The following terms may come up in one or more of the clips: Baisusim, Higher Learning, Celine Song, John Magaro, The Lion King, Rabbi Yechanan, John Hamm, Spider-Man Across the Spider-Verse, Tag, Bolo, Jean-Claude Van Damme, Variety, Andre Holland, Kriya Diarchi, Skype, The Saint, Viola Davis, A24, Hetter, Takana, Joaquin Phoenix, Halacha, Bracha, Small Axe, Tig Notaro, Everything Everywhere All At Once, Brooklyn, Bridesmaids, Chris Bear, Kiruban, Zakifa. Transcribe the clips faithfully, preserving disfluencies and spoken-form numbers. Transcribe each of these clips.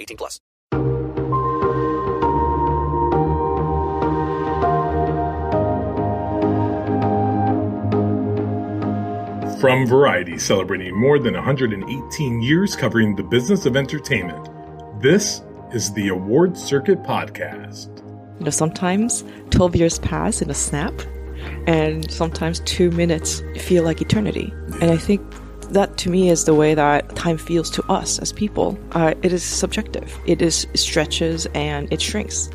eighteen plus. From Variety, celebrating more than one hundred eighteen years covering the business of entertainment, this is the Award Circuit Podcast. You know, sometimes twelve years pass in a snap, and sometimes two minutes feel like eternity. And I think that, to me, is the way that time feels to us as people. Uh, it is subjective. It is it stretches and it shrinks.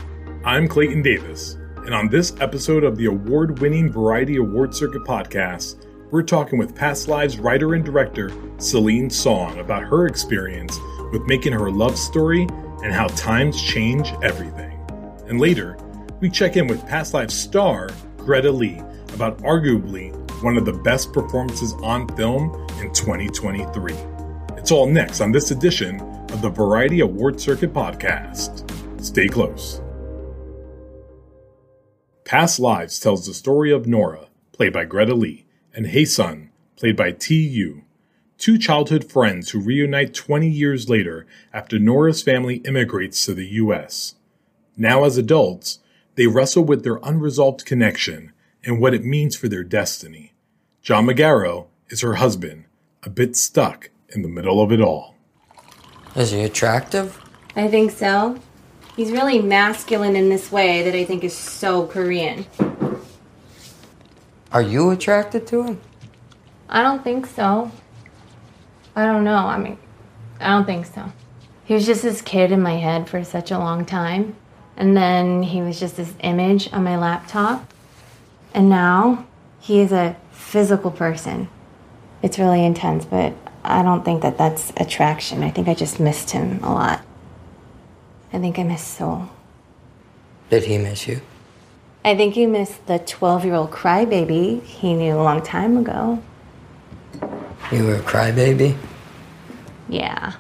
I'm Clayton Davis, and on this episode of the award-winning Variety Award Circuit Podcast, we're talking with Past Lives writer and director Celine Song about her experience with making her love story and how times change everything. And later, we check in with Past Lives star Greta Lee about arguably one of the best performances on film in twenty twenty-three. It's all next on this edition of the Variety Award Circuit Podcast. Stay close. Past Lives tells the story of Nora, played by Greta Lee, and Haesun, played by T U, two childhood friends who reunite twenty years later after Nora's family immigrates to the U S. Now as adults, they wrestle with their unresolved connection and what it means for their destiny. John Magaro is her husband, a bit stuck in the middle of it all. Is he attractive? I think so. He's really masculine in this way that I think is so Korean. Are you attracted to him? I don't think so. I don't know. I mean, I don't think so. He was just this kid in my head for such a long time. And then he was just this image on my laptop. And now he is a physical person. It's really intense, but I don't think that that's attraction. I think I just missed him a lot. I think I missed Seoul. Did he miss you? I think he missed the twelve-year-old crybaby he knew a long time ago. You were a crybaby? Yeah.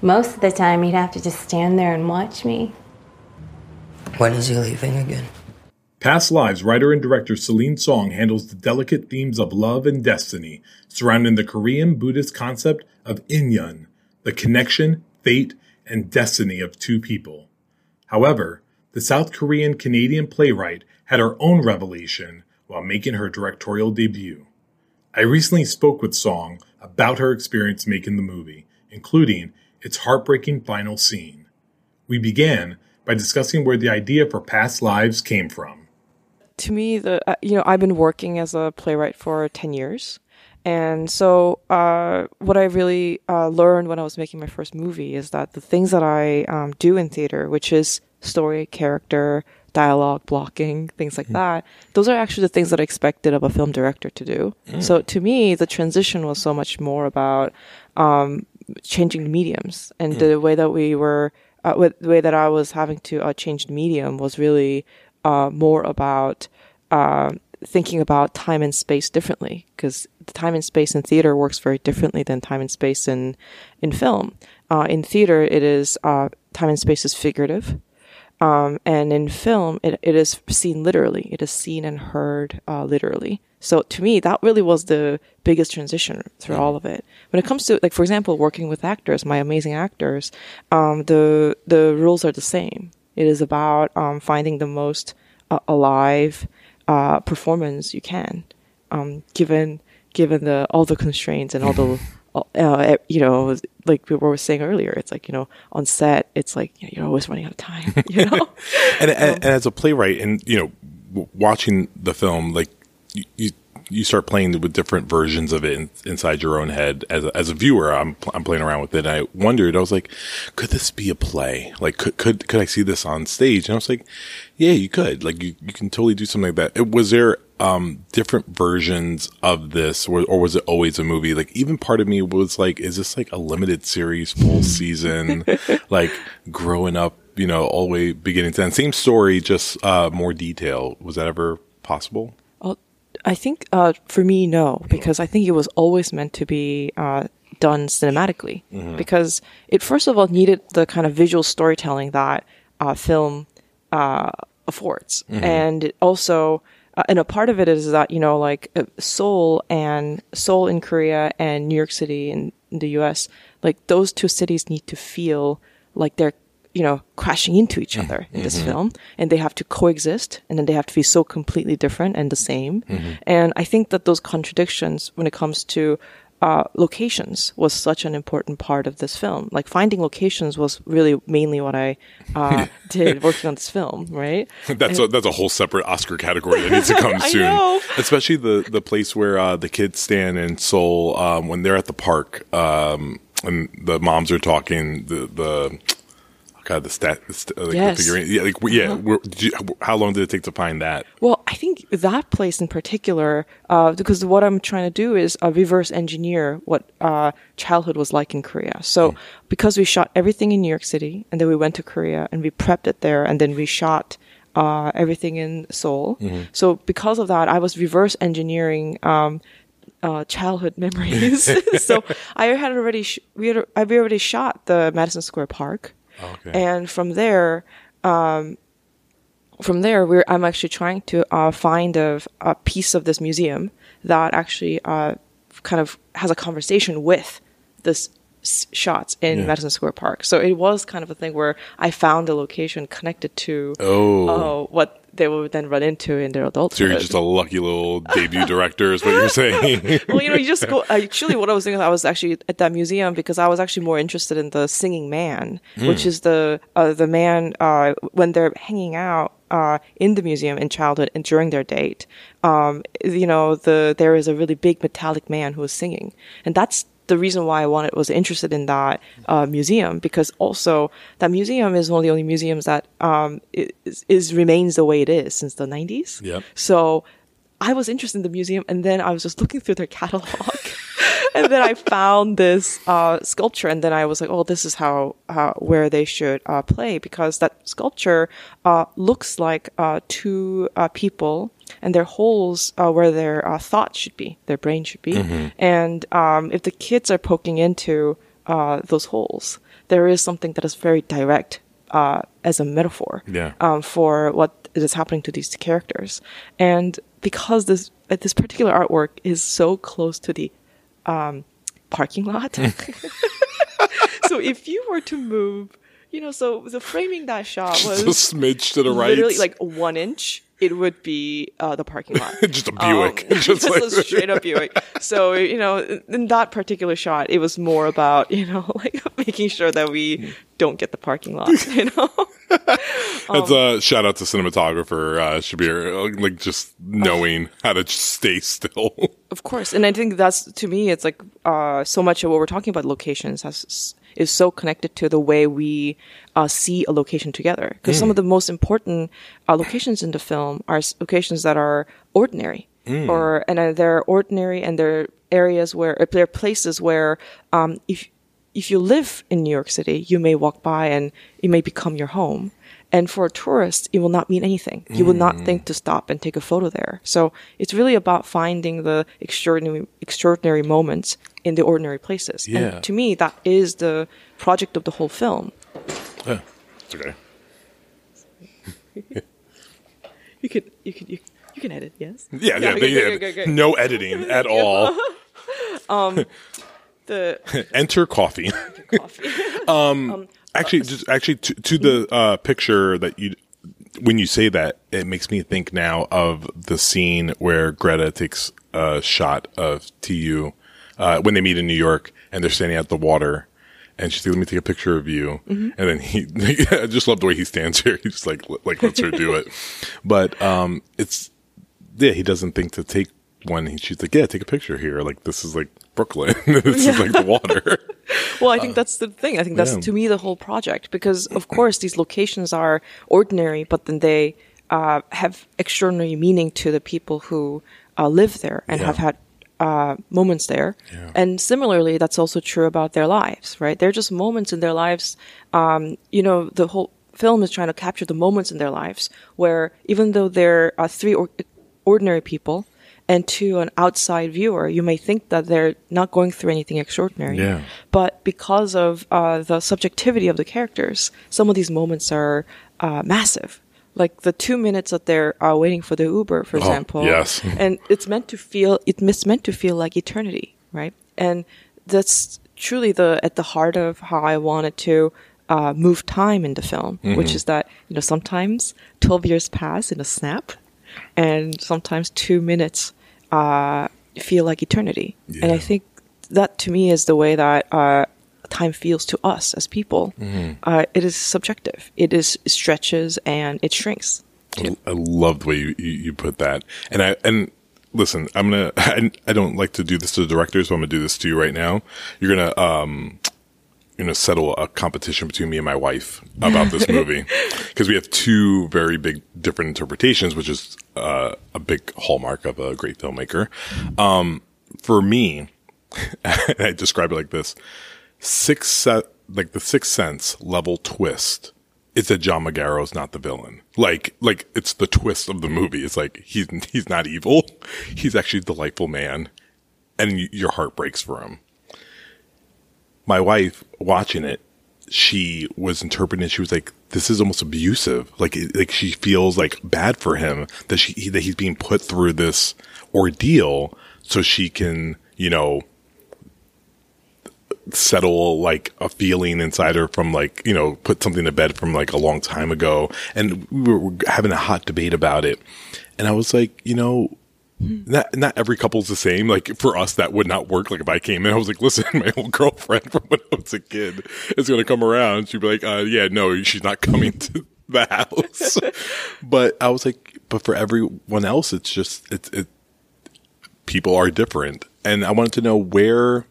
Most of the time, he'd have to just stand there and watch me. When is he leaving again? Past Lives writer and director Celine Song handles the delicate themes of love and destiny surrounding the Korean Buddhist concept of in-yun, the connection, fate, and destiny of two people. However, the South Korean-Canadian playwright had her own revelation while making her directorial debut. I recently spoke with Song about her experience making the movie, including its heartbreaking final scene. We began by discussing where the idea for Past Lives came from. To me, the uh, you know, I've been working as a playwright for ten years. And so uh, what I really uh, learned when I was making my first movie is that the things that I um, do in theater, which is story, character, dialogue, blocking, things like mm. that, those are actually the things that I expected of a film director to do. Mm. So to me, the transition was so much more about um, changing mediums and mm. the way that we were Uh, with the way that I was having to uh, change the medium was really uh, more about uh, thinking about time and space differently, because the time and space in theater works very differently than time and space in in film. Uh, in theater, it is uh, time and space is figurative, um, and in film, it, it is seen literally. It is seen and heard uh, literally. So to me, that really was the biggest transition through all of it. When it comes to, like, for example, working with actors, my amazing actors, um, the the rules are the same. It is about um, finding the most uh, alive uh, performance you can, um, given given the all the constraints and all the uh, you know, like we were saying earlier, it's like, you know, on set, it's like, you know, you're always running out of time, you know? and, um, and, and as a playwright and, you know, w- watching the film, like you, you, you start playing with different versions of it in, inside your own head. As a, as a viewer, I'm I'm playing around with it. And I wondered, I was like, could this be a play? Like, could could could I see this on stage? And I was like, yeah, you could. Like, you, you can totally do something like that. It, was there um different versions of this, or, or was it always a movie? Like, even part of me was like, is this like a limited series, full season, like growing up, you know, all the way beginning to end? Same story, just uh more detail. Was that ever possible? I think uh, for me, no, because I think it was always meant to be uh, done cinematically, mm-hmm. because it, first of all, needed the kind of visual storytelling that uh, film uh, affords. Mm-hmm. And it also, uh, and a part of it is that, you know, like uh, Seoul and Seoul in Korea and New York City in, in the U S, like those two cities need to feel like they're, you know, crashing into each other in this mm-hmm. film, and they have to coexist, and then they have to be so completely different and the same. Mm-hmm. And I think that those contradictions when it comes to uh, locations was such an important part of this film. Like, finding locations was really mainly what I uh, did working on this film, right? That's, and, a, that's a whole separate Oscar category that needs to come soon. Know. Especially the, the place where uh, the kids stand in Seoul um, when they're at the park um, and the moms are talking, the... the God, the stat, the st- like yes. the figurine. Yeah, like, yeah. Uh-huh. We're, you, how long did it take to find that? Well, I think that place in particular, uh, because what I'm trying to do is uh, reverse engineer what uh, childhood was like in Korea. So, mm. because we shot everything in New York City, and then we went to Korea, and we prepped it there, and then we shot uh, everything in Seoul. Mm-hmm. So, because of that, I was reverse engineering um, uh, childhood memories. So, I had already sh- we had I already shot the Madison Square Park. Okay. And from there, um, from there, we're, I'm actually trying to uh, find a, a piece of this museum that actually uh, kind of has a conversation with this s- shots in yeah. Madison Square Park. So it was kind of a thing where I found a location connected to oh. uh, what they would then run into in their adulthood. So you're just a lucky little debut director is what you're saying. Well, you know, you just go... Actually, what I was thinking, I was actually at that museum because I was actually more interested in the singing man, mm. which is the uh, the man uh, when they're hanging out uh, in the museum in childhood and during their date. Um, you know, the there is a really big metallic man who is singing. And that's the reason why I wanted was interested in that uh, museum, because also that museum is one of the only museums that um, is, is remains the way it is since the nineties. Yep. So I was interested in the museum, and then I was just looking through their catalog, and then I found this uh, sculpture, and then I was like, "Oh, this is how uh, where they should uh, play," because that sculpture uh, looks like uh, two uh, people. And their holes uh, where their uh, thoughts should be, their brain should be. Mm-hmm. And um, if the kids are poking into uh, those holes, there is something that is very direct uh, as a metaphor yeah. um, for what is happening to these characters. And because this uh, this particular artwork is so close to the um, parking lot, so if you were to move, you know, so the framing that shot was just a smidge to the right, literally like one inch. It would be uh, the parking lot. Just a Buick. Um, just just like- a straight up Buick. So, you know, in that particular shot, it was more about, you know, like making sure that we don't get the parking lot, you know? That's a um, uh, shout out to cinematographer uh, Shabier, like just knowing uh, how to just stay still. Of course. And I think that's, to me, it's like uh, so much of what we're talking about locations has... is so connected to the way we uh, see a location together. Because mm. some of the most important uh, locations in the film are locations that are ordinary. Mm. or And uh, they're ordinary, and they're areas where, or they're places where um, if if you live in New York City, you may walk by and it may become your home. And for a tourist, it will not mean anything. You mm. will not think to stop and take a photo there. So it's really about finding the extraordinary, extraordinary moments in the ordinary places. Yeah. And to me, that is the project of the whole film. Yeah, it's okay. you can you can you, you can edit, yes? Yeah, yeah, yeah, okay, yeah. Okay, okay, okay. No editing at all. um, the enter coffee. Enter coffee. um, um, actually, just actually to, to the uh, picture that you. When you say that, it makes me think now of the scene where Greta takes a shot of T U. Uh, when they meet in New York, and they're standing at the water. And she's like, let me take a picture of you. Mm-hmm. And then he, I just love the way he stands here. He just like, like lets her do it. But um, it's, yeah, he doesn't think to take one. He, she's like, yeah, take a picture here. Like, this is like Brooklyn. This yeah. is like the water. Well, I think uh, that's the thing. I think that's yeah. to me the whole project, because of course these locations are ordinary, but then they uh, have extraordinary meaning to the people who uh, live there and yeah. have had Uh, moments there. Yeah. And similarly, that's also true about their lives, right? They're just moments in their lives. Um, you know, the whole film is trying to capture the moments in their lives where even though they're uh, three or- ordinary people, and to an outside viewer, you may think that they're not going through anything extraordinary. Yeah. But because of uh, the subjectivity of the characters, some of these moments are uh, massive. Like the two minutes that they're uh, waiting for the Uber, for example. Oh, yes. And it's meant to feel, it's meant to feel like eternity, right? And that's truly the, at the heart of how I wanted to uh, move time in the film, mm-hmm. which is that, you know, sometimes twelve years pass in a snap, and sometimes two minutes uh, feel like eternity. Yeah. And I think that to me is the way that uh, time feels to us as people. Mm-hmm. Uh, it is subjective. It is it stretches and it shrinks. Too. I love the way you, you, you put that. And I and listen, I'm gonna. I, I don't like to do this to the directors, but I'm gonna do this to you right now. You're gonna um, you're gonna settle a competition between me and my wife about this movie, because we have two very big different interpretations, which is uh, a big hallmark of a great filmmaker. Um, for me, I describe it like this. Six, like the Sixth Sense level twist. It's that John Magaro is not the villain. Like, like it's the twist of the movie. It's like he's he's not evil. He's actually a delightful man, and you, your heart breaks for him. My wife watching it, she was interpreting it. She was like, "This is almost abusive." Like, it, like she feels like bad for him that she he, that he's being put through this ordeal so she can, you know, settle like a feeling inside her from like, you know, put something to bed from like a long time ago. And we were having a hot debate about it, and I was like, you know, not not every couple's the same. Like for us, that would not work. Like if I came in, I was like, listen, my old girlfriend from when I was a kid is going to come around. She'd be like, uh, yeah, no, she's not coming to the house. But I was like, but for everyone else, it's just it's it. People are different, and I wanted to know where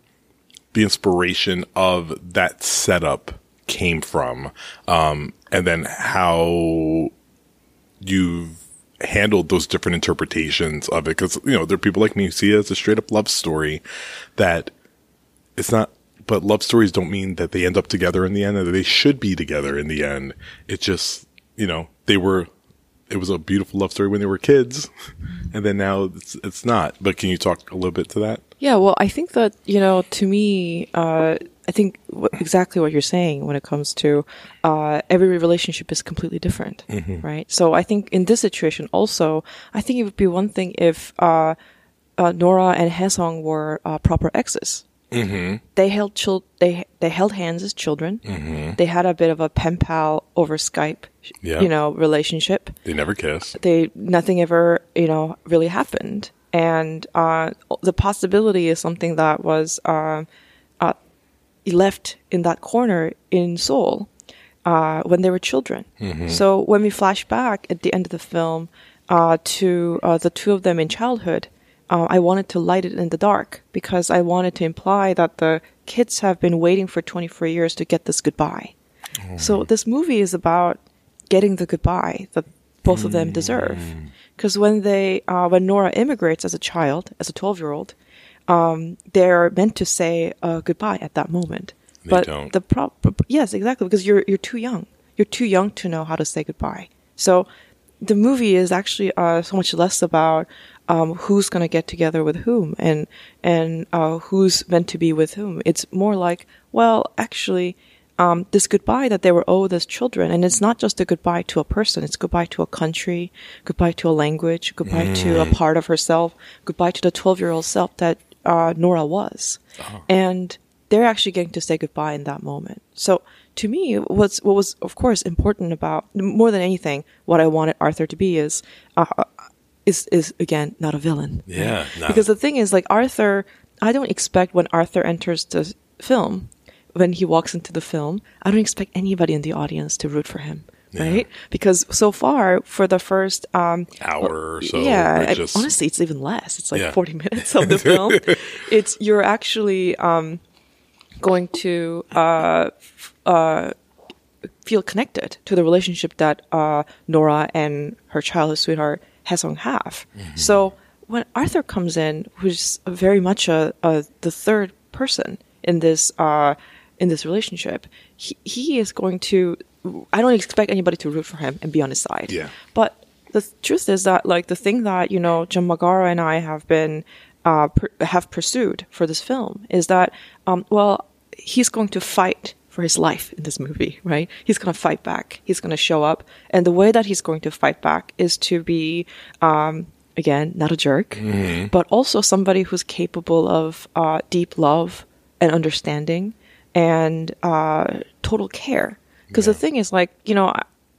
the inspiration of that setup came from, um, and then how you've handled those different interpretations of it. Because, you know, there are people like me who see it as a straight up love story, that it's not, but love stories don't mean that they end up together in the end, or that they should be together in the end. It just, you know, they were, it was a beautiful love story when they were kids, and then now it's, it's not. But can you talk a little bit to that? Yeah, well, I think that, you know, to me, uh, I think w- exactly what you're saying when it comes to uh, every relationship is completely different, mm-hmm. right? So I think in this situation also, I think it would be one thing if uh, uh, Nora and Haesung were uh, proper exes. Mm-hmm. They held chil- they they held hands as children. Mm-hmm. They had a bit of a pen pal over Skype, yeah. you know, relationship. They never kissed. They nothing ever, you know, really happened. And uh, the possibility is something that was uh, uh, left in that corner in Seoul uh, when they were children. Mm-hmm. So when we flash back at the end of the film uh, to uh, the two of them in childhood, uh, I wanted to light it in the dark, because I wanted to imply that the kids have been waiting for twenty-four years to get this goodbye. Mm-hmm. So this movie is about getting the goodbye that both mm-hmm. of them deserve. Because when they, uh, when Nora immigrates as a child, as a twelve-year-old, um, they're meant to say uh, goodbye at that moment. They but don't. The pro- yes, exactly, because you're you're too young. You're too young to know how to say goodbye. So the movie is actually uh, so much less about um, who's going to get together with whom and and uh, who's meant to be with whom. It's more like, well, actually, Um, this goodbye that they were owed as children, and it's not just a goodbye to a person, it's goodbye to a country, goodbye to a language, goodbye mm. to a part of herself, goodbye to the twelve-year-old self that uh, Nora was. Oh. And they're actually getting to say goodbye in that moment. So to me, what's, what was, of course, important about, more than anything, what I wanted Arthur to be is, uh, is, is again, not a villain. Yeah. Not- because the thing is, like, Arthur, I don't expect when Arthur enters the film. When he walks into the film, I don't expect anybody in the audience to root for him, yeah. right? Because so far, for the first um, hour or so, yeah, it's just... I, honestly, it's even less. It's like yeah. forty minutes of the film. It's you're actually um, going to uh, uh, feel connected to the relationship that uh, Nora and her childhood sweetheart Haesung have. Mm-hmm. So when Arthur comes in, who's very much a, a the third person in this. Uh, in this relationship, he, he is going to, I don't expect anybody to root for him and be on his side. Yeah. But the th- truth is that, like, the thing that, you know, John Magaro and I have been, uh, per- have pursued for this film is that, um, well, he's going to fight for his life in this movie, right? He's going to fight back. He's going to show up. And the way that he's going to fight back is to be, um, again, not a jerk, mm-hmm. but also somebody who's capable of uh, deep love and understanding. And uh, total care. Because yeah. the thing is, like, you know,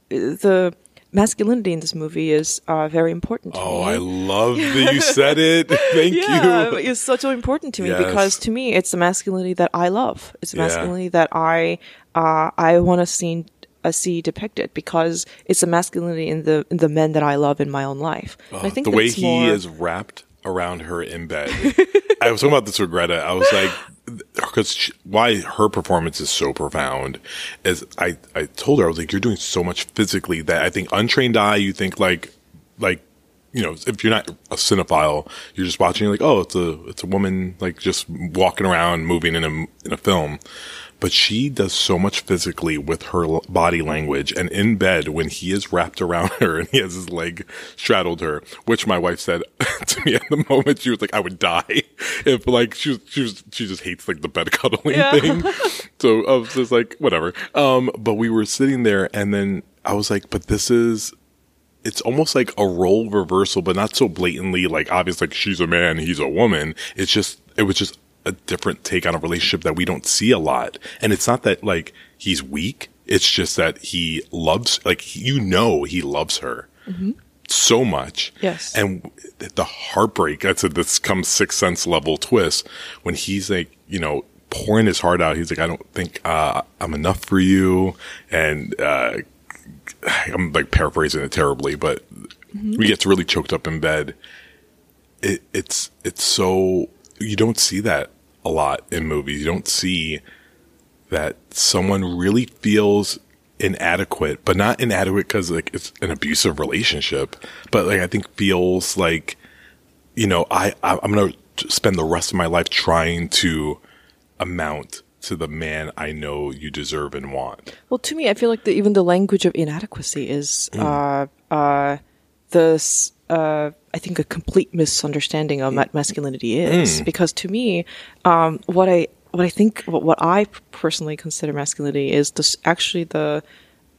the masculinity in this movie is uh, very important to oh, me. Oh, I love that you said it. Thank yeah, you. It's so important to me yes. because to me, it's the masculinity that I love. It's the masculinity yeah. that I uh, I want to see, uh, see depicted because it's the masculinity in the in the men that I love in my own life. Uh, I think the way he more... is wrapped around her in bed. I was talking about this with Greta. I was like, because why her performance is so profound is I, I told her, I was like, you're doing so much physically that I think untrained eye, you think like, like, you know, if you're not a cinephile, you're just watching, you're like, oh, it's a, it's a woman like just walking around moving in a, in a film. But she does so much physically with her body language. And in bed, when he is wrapped around her and he has his leg straddled her, which my wife said to me at the moment, she was like, I would die. If like, she was, she was, she just hates like the bed cuddling yeah. thing. So I was just like, whatever. Um, but we were sitting there and then I was like, but this is, it's almost like a role reversal, but not so blatantly like obvious, like she's a man, he's a woman. It's just, it was just a different take on a relationship that we don't see a lot. And it's not that like he's weak. It's just that he loves, like, he, you know, he loves her mm-hmm. so much. Yes. And the heartbreak, that's a, this comes Sixth Sense level twist when he's like, you know, pouring his heart out. He's like, I don't think, uh, I'm enough for you. And, uh, I'm like paraphrasing it terribly, but mm-hmm. we get really choked up in bed. It, it's, it's so, you don't see that a lot in movies. You don't see that someone really feels inadequate, but not inadequate because like it's an abusive relationship, but like I think feels like, you know, I, I I'm gonna spend the rest of my life trying to amount to the man I know you deserve and want. Well, to me, I feel like the, even the language of inadequacy is mm. uh uh this uh. I think a complete misunderstanding of what masculinity is, mm. because to me, um, what I what I think what, what I personally consider masculinity is this, actually the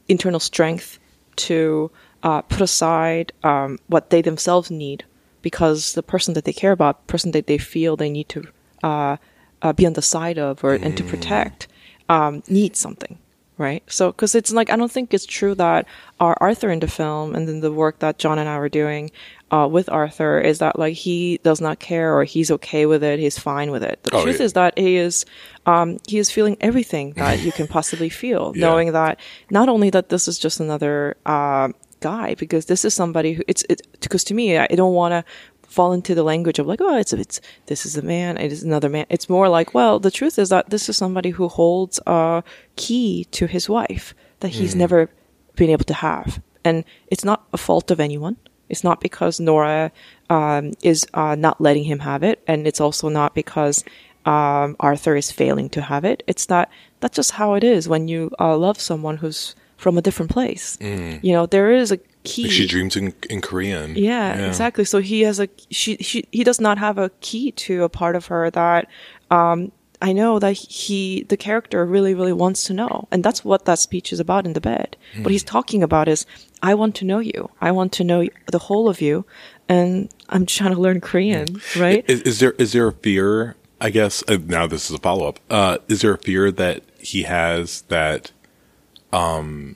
internal strength to uh, put aside um, what they themselves need, because the person that they care about, person that they feel they need to uh, uh, be on the side of or mm. and to protect, um, needs something. Right. So, because it's like, I don't think it's true that our Arthur in the film and then the work that John and I were doing uh, with Arthur is that like he does not care or he's okay with it. He's fine with it. The oh, truth yeah. is that he is um, he is feeling everything that you can possibly feel, yeah. knowing that not only that this is just another uh, guy, because this is somebody who it's because it, to me, I don't want to fall into the language of like, oh, it's it's this is a man, it is another man. It's more like, well, the truth is that this is somebody who holds a key to his wife that he's mm-hmm. never been able to have. And it's not a fault of anyone. It's not because Nora um, is uh, not letting him have it. And it's also not because um, Arthur is failing to have it. It's not, that's just how it is when you uh, love someone who's from a different place. Mm. You know, there is a key. Like she dreams in, in Korean. Yeah, yeah, exactly. So he has a she, she. He does not have a key to a part of her that um, I know that he, the character, really, really wants to know, and that's what that speech is about in the bed. Mm. What he's talking about is, I want to know you. I want to know the whole of you, and I'm trying to learn Korean. Mm. Right? Is, is there is there a fear? I guess uh, now this is a follow up. Uh, is there a fear that he has that? Um,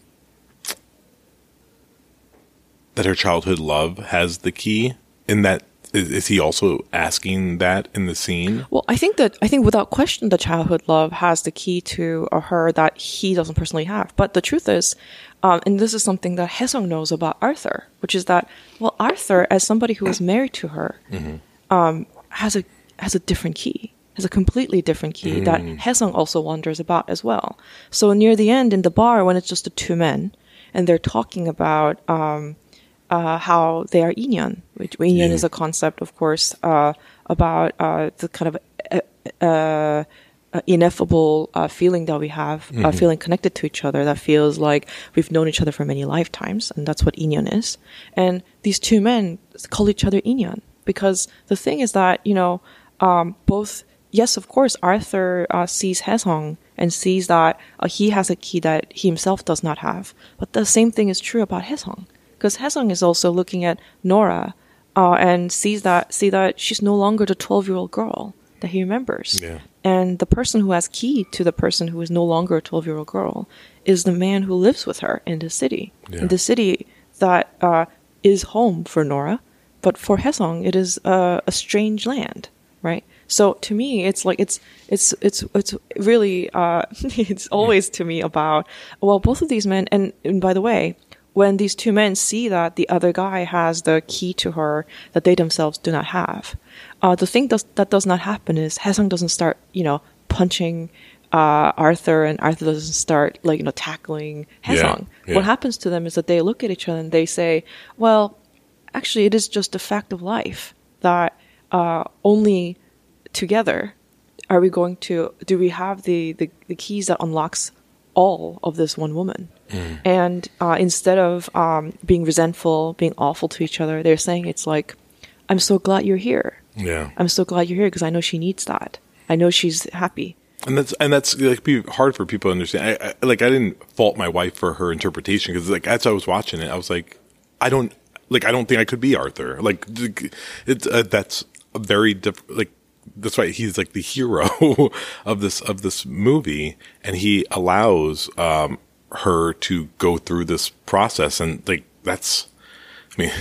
that her childhood love has the key in that Is, is he also asking that in the scene? Well, I think that I think without question, the childhood love has the key to her that he doesn't personally have. But the truth is, um, and this is something that Haesung knows about Arthur, which is that, well, Arthur, as somebody who was married to her, mm-hmm. um, has a has a different key, has a completely different key mm. that Haesung also wonders about as well. So near the end in the bar, when it's just the two men and they're talking about. Um, Uh, how they are in-yun, which in-yun yeah. is a concept, of course, uh, about uh, the kind of uh, uh, ineffable uh, feeling that we have, mm-hmm. uh, feeling connected to each other that feels like we've known each other for many lifetimes, and that's what in-yun is. And these two men call each other in-yun because the thing is that, you know, um, both, yes, of course, Arthur uh, sees Haesung and sees that uh, he has a key that he himself does not have, but the same thing is true about Haesung. Because Haesung is also looking at Nora uh, and sees that see that she's no longer the twelve-year-old girl that he remembers. Yeah. And the person who has key to the person who is no longer a twelve-year-old girl is the man who lives with her in the city. Yeah. In the city that uh, is home for Nora, but for Haesung, it is uh, a strange land, right? So to me, it's like it's it's it's it's really uh, it's always to me about well, both of these men, and, and by the way. When these two men see that the other guy has the key to her that they themselves do not have, uh, the thing does, that does not happen is Haesung doesn't start, you know, punching uh, Arthur, and Arthur doesn't start, like, you know, tackling Haesung. Yeah, yeah. What happens to them is that they look at each other and they say, well, actually, it is just a fact of life that uh, only together are we going to, do we have the, the, the keys that unlocks all of this one woman. Mm. And uh, instead of um, being resentful, being awful to each other, they're saying it's like, I'm so glad you're here. Yeah, I'm so glad you're here because I know she needs that. I know she's happy. And that's and that's like be hard for people to understand. I, I, like I didn't fault my wife for her interpretation because like as I was watching it, I was like, I don't like I don't think I could be Arthur. Like it's uh, that's a very diff- like. That's why he's like the hero of this of this movie, and he allows um, her to go through this process. And like that's, I mean,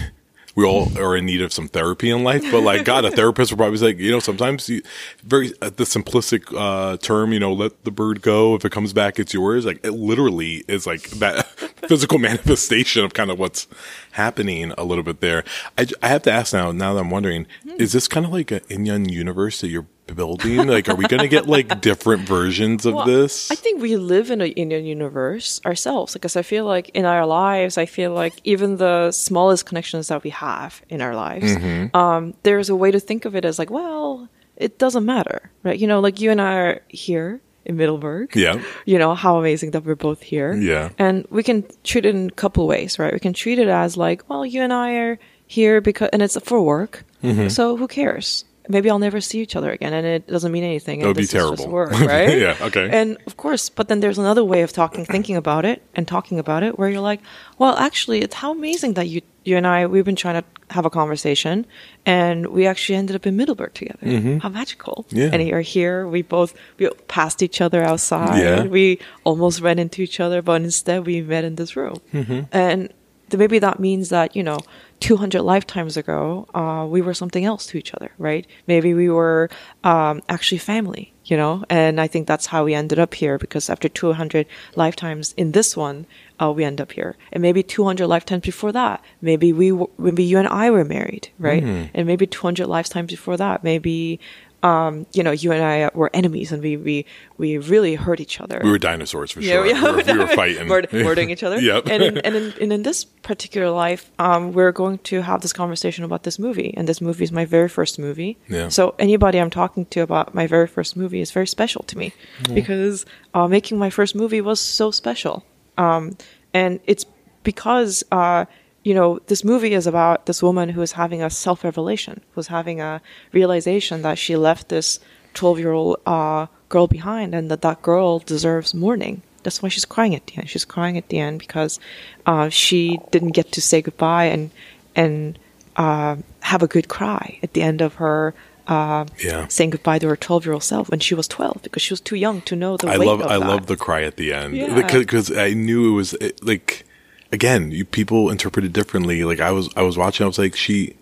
we all are in need of some therapy in life. But like, God, a therapist would probably say, you know, sometimes you, very uh, the simplistic uh, term, you know, let the bird go. If it comes back, it's yours. Like it literally is like that physical manifestation of kind of what's happening a little bit there. I, I have to ask now. Now that I'm wondering. Is this kind of like an in-yun universe that you're building? Like, are we going to get like different versions of well, this? I think we live in an in-yun universe ourselves because I feel like in our lives, I feel like even the smallest connections that we have in our lives, mm-hmm. um, there's a way to think of it as like, well, it doesn't matter, right? You know, like you and I are here in Middleburg. Yeah. You know, how amazing that we're both here. Yeah. And we can treat it in a couple ways, right? We can treat it as like, well, you and I are here because, and it's for work. Mm-hmm. So who cares? Maybe I'll never see each other again, and it doesn't mean anything. It would be terrible. Is just work, right? Yeah, okay. And of course, but then there's another way of talking, thinking about it, and talking about it, where you're like, well, actually, it's how amazing that you, you and I, we've been trying to have a conversation, and we actually ended up in Middleburg together. Mm-hmm. How magical! Yeah. And you're here. We both we passed each other outside. Yeah. We almost ran into each other, but instead we met in this room, mm-hmm. and. Maybe that means that, you know, two hundred lifetimes ago, uh, we were something else to each other, right? Maybe we were um, actually family, you know? And I think that's how we ended up here because after two hundred lifetimes in this one, uh, we end up here. And maybe two hundred lifetimes before that, maybe we, w- maybe you and I were married, right? Mm. And maybe two hundred lifetimes before that, maybe... Um, you know, you and I were enemies, and we we, we really hurt each other. We were dinosaurs for sure. Yeah, we, we, were, we were fighting, Murd- murdering each other. Yep. And in, and, in, and in this particular life, um, we're going to have this conversation about this movie, and this movie is my very first movie. Yeah. So anybody I'm talking to about my very first movie is very special to me mm. because uh, making my first movie was so special, um, and it's because. Uh, You know, this movie is about this woman who is having a self-revelation, who's having a realization that she left this twelve-year-old uh, girl behind and that that girl deserves mourning. That's why she's crying at the end. She's crying at the end because uh, she didn't get to say goodbye and and uh, have a good cry at the end of her uh, yeah. saying goodbye to her twelve-year-old self when she was twelve because she was too young to know the I weight love, of I that. I love the cry at the end because yeah. I knew it was it, like... Again, you, people interpret it differently. Like I was, I was watching. I was like, she,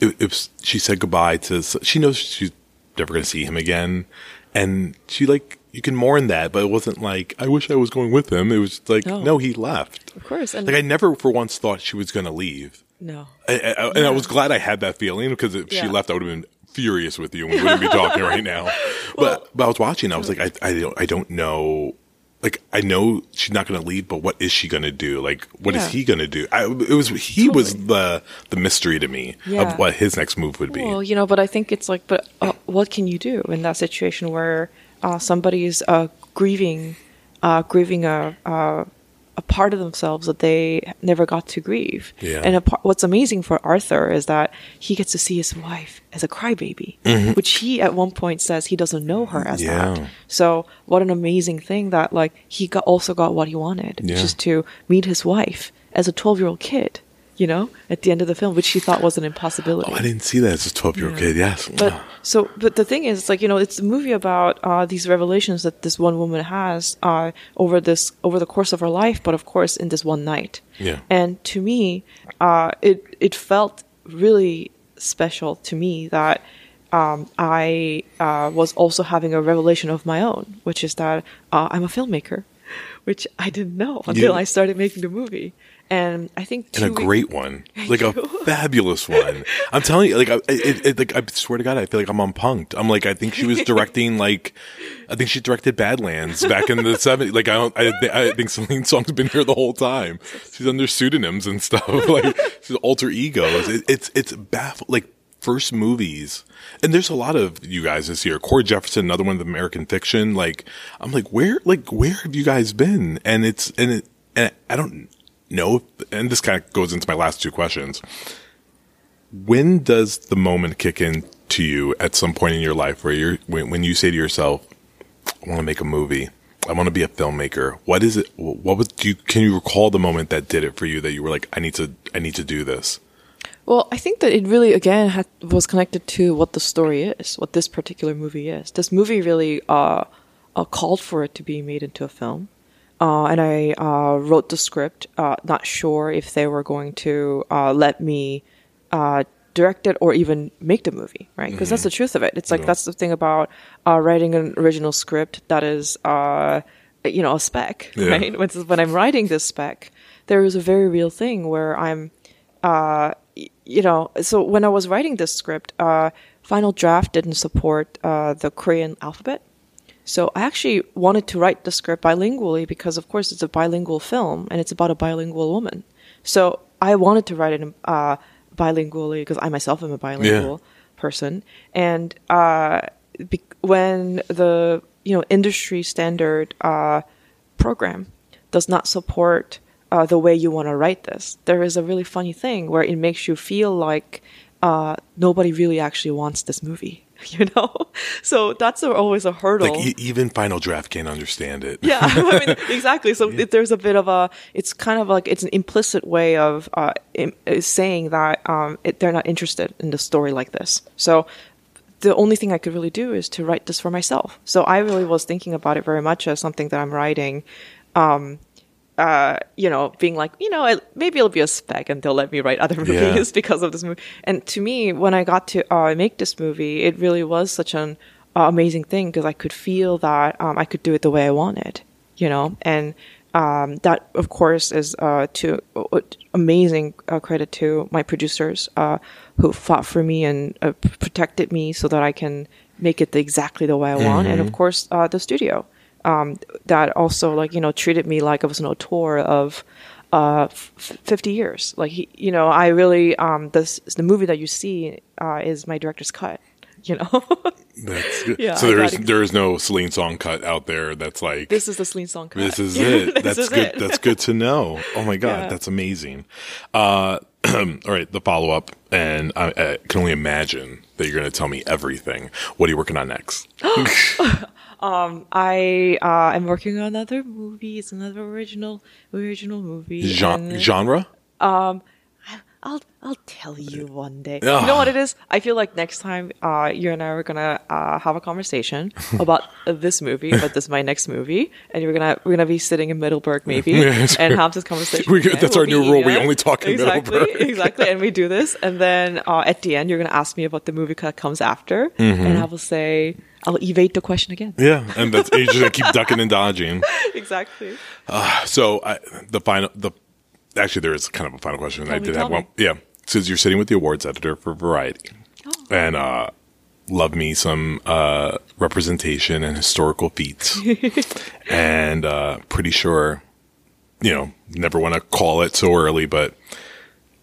if, if she said goodbye to, she knows she's never going to see him again. And she, like, you can mourn that, but it wasn't like, I wish I was going with him. It was like, no, no he left. Of course. And like, I never for once thought she was going to leave. No. I, I, and no. I was glad I had that feeling, because if yeah. she left, I would have been furious with you and we wouldn't be talking right now. Well, but, but I was watching. I was like, I, I, don't, I don't know. Like, I know she's not going to leave, but what is she going to do? Like, what yeah. is he going to do? I, it was He totally. was the the mystery to me yeah. of what his next move would be. Well, you know, but I think it's like, but uh, what can you do in that situation where uh, somebody is uh, grieving, uh, grieving a, a, a part of themselves that they never got to grieve? Yeah. And a part, what's amazing for Arthur is that he gets to see his wife as a crybaby, mm-hmm. which he at one point says he doesn't know her as yeah. that. So what an amazing thing that, like, he got also got what he wanted, yeah. which is to meet his wife as a twelve-year-old kid, you know, at the end of the film, which he thought was an impossibility. Oh, I didn't see that as a twelve-year-old yeah. kid, yes. But, so, but the thing is, it's like, you know, it's a movie about uh, these revelations that this one woman has uh, over this over the course of her life, but of course in this one night. Yeah. And to me, uh, it, it felt really special to me that um, I uh, was also having a revelation of my own, which is that uh, I'm a filmmaker, which I didn't know until yeah. I started making the movie. And I think two and a weeks- great one, like a fabulous one. I'm telling you, like I, it, it, like I swear to God, I feel like I'm unpunked. I'm like, I think she was directing, like, I think she directed Badlands back in the seventies. Like I don't, I, I think Celine Song's been here the whole time. She's under pseudonyms and stuff. Like she's alter egos. It, it's it's baffling. Like first movies, and there's a lot of you guys this year. Corey Jefferson, another one of American Fiction. Like I'm like, where, like where have you guys been? And it's and it and I don't. No, and this kind of goes into my last two questions. When does the moment kick in to you at some point in your life where you're, when, when you say to yourself, I want to make a movie. I want to be a filmmaker. What is it? What was, do you, can you recall the moment that did it for you that you were like, I need to, I need to do this? Well, I think that it really, again, had, was connected to what the story is, what this particular movie is. This movie really uh, uh, called for it to be made into a film. Uh, and I uh, wrote the script, uh, not sure if they were going to uh, let me uh, direct it or even make the movie, right? Because mm-hmm. that's the truth of it. It's like, yeah. that's the thing about uh, writing an original script that is, uh, you know, a spec, yeah. right? When, when I'm writing this spec, there is a very real thing where I'm, uh, you know, so when I was writing this script, uh, Final Draft didn't support uh, the Korean alphabet. So I actually wanted to write the script bilingually because, of course, it's a bilingual film and it's about a bilingual woman. So I wanted to write it uh, bilingually because I myself am a bilingual yeah. person. And uh, be- when the you know industry standard uh, program does not support uh, the way you want to write this, there is a really funny thing where it makes you feel like uh, nobody really actually wants this movie. You know, so that's always a hurdle. Like, e- even Final Draft can't understand it. Yeah, I mean, exactly. So yeah. there's a bit of a, it's kind of like, it's an implicit way of uh, in, uh, saying that um, it, they're not interested in the story like this. So the only thing I could really do is to write this for myself. So I really was thinking about it very much as something that I'm writing, um, uh, you know, being like, you know, I, maybe it'll be a spec and they'll let me write other movies yeah. because of this movie. And to me, when I got to uh, make this movie, it really was such an uh, amazing thing because I could feel that um, I could do it the way I wanted, you know. And um, that, of course, is uh, to uh, amazing uh, credit to my producers uh, who fought for me and uh, protected me so that I can make it the, exactly the way I mm-hmm. want. And, of course, uh, the studio. Um, that also, like, you know, treated me like I was an auteur of uh, f- fifty years. Like, he, you know, I really, um, this, the movie that you see uh, is my director's cut, you know. That's good. Yeah, so there is, there is no Celine Song cut out there that's like. This is the Celine Song cut. This is it. this that's is good. It. That's good to know. Oh, my God. Yeah. That's amazing. Uh, all right. The follow-up. And I, I can only imagine that you're going to tell me everything. What are you working on next? Um, I uh, am working on another movie. It's another original original movie. Gen- and, genre? Um, I, I'll I'll tell you one day. Ugh. You know what it is? I feel like next time uh, you and I are gonna uh, have a conversation about this movie, but this is my next movie, and you're gonna we're gonna be sitting in Middleburg maybe yeah, and have this conversation. We, that's we'll our new rule. We only talk in exactly, Middleburg. Exactly, and we do this, and then uh, at the end you're gonna ask me about the movie that comes after, mm-hmm. and I will say. I'll evade the question again. Yeah, and that's you just keep ducking and dodging. Exactly. Uh, so I, the final, the actually there is kind of a final question. Tell I me, did have me. one. Yeah, since you're sitting with the awards editor for Variety, oh. and uh, love me some uh, representation and historical feats, and uh, pretty sure, you know, never want to call it so early, but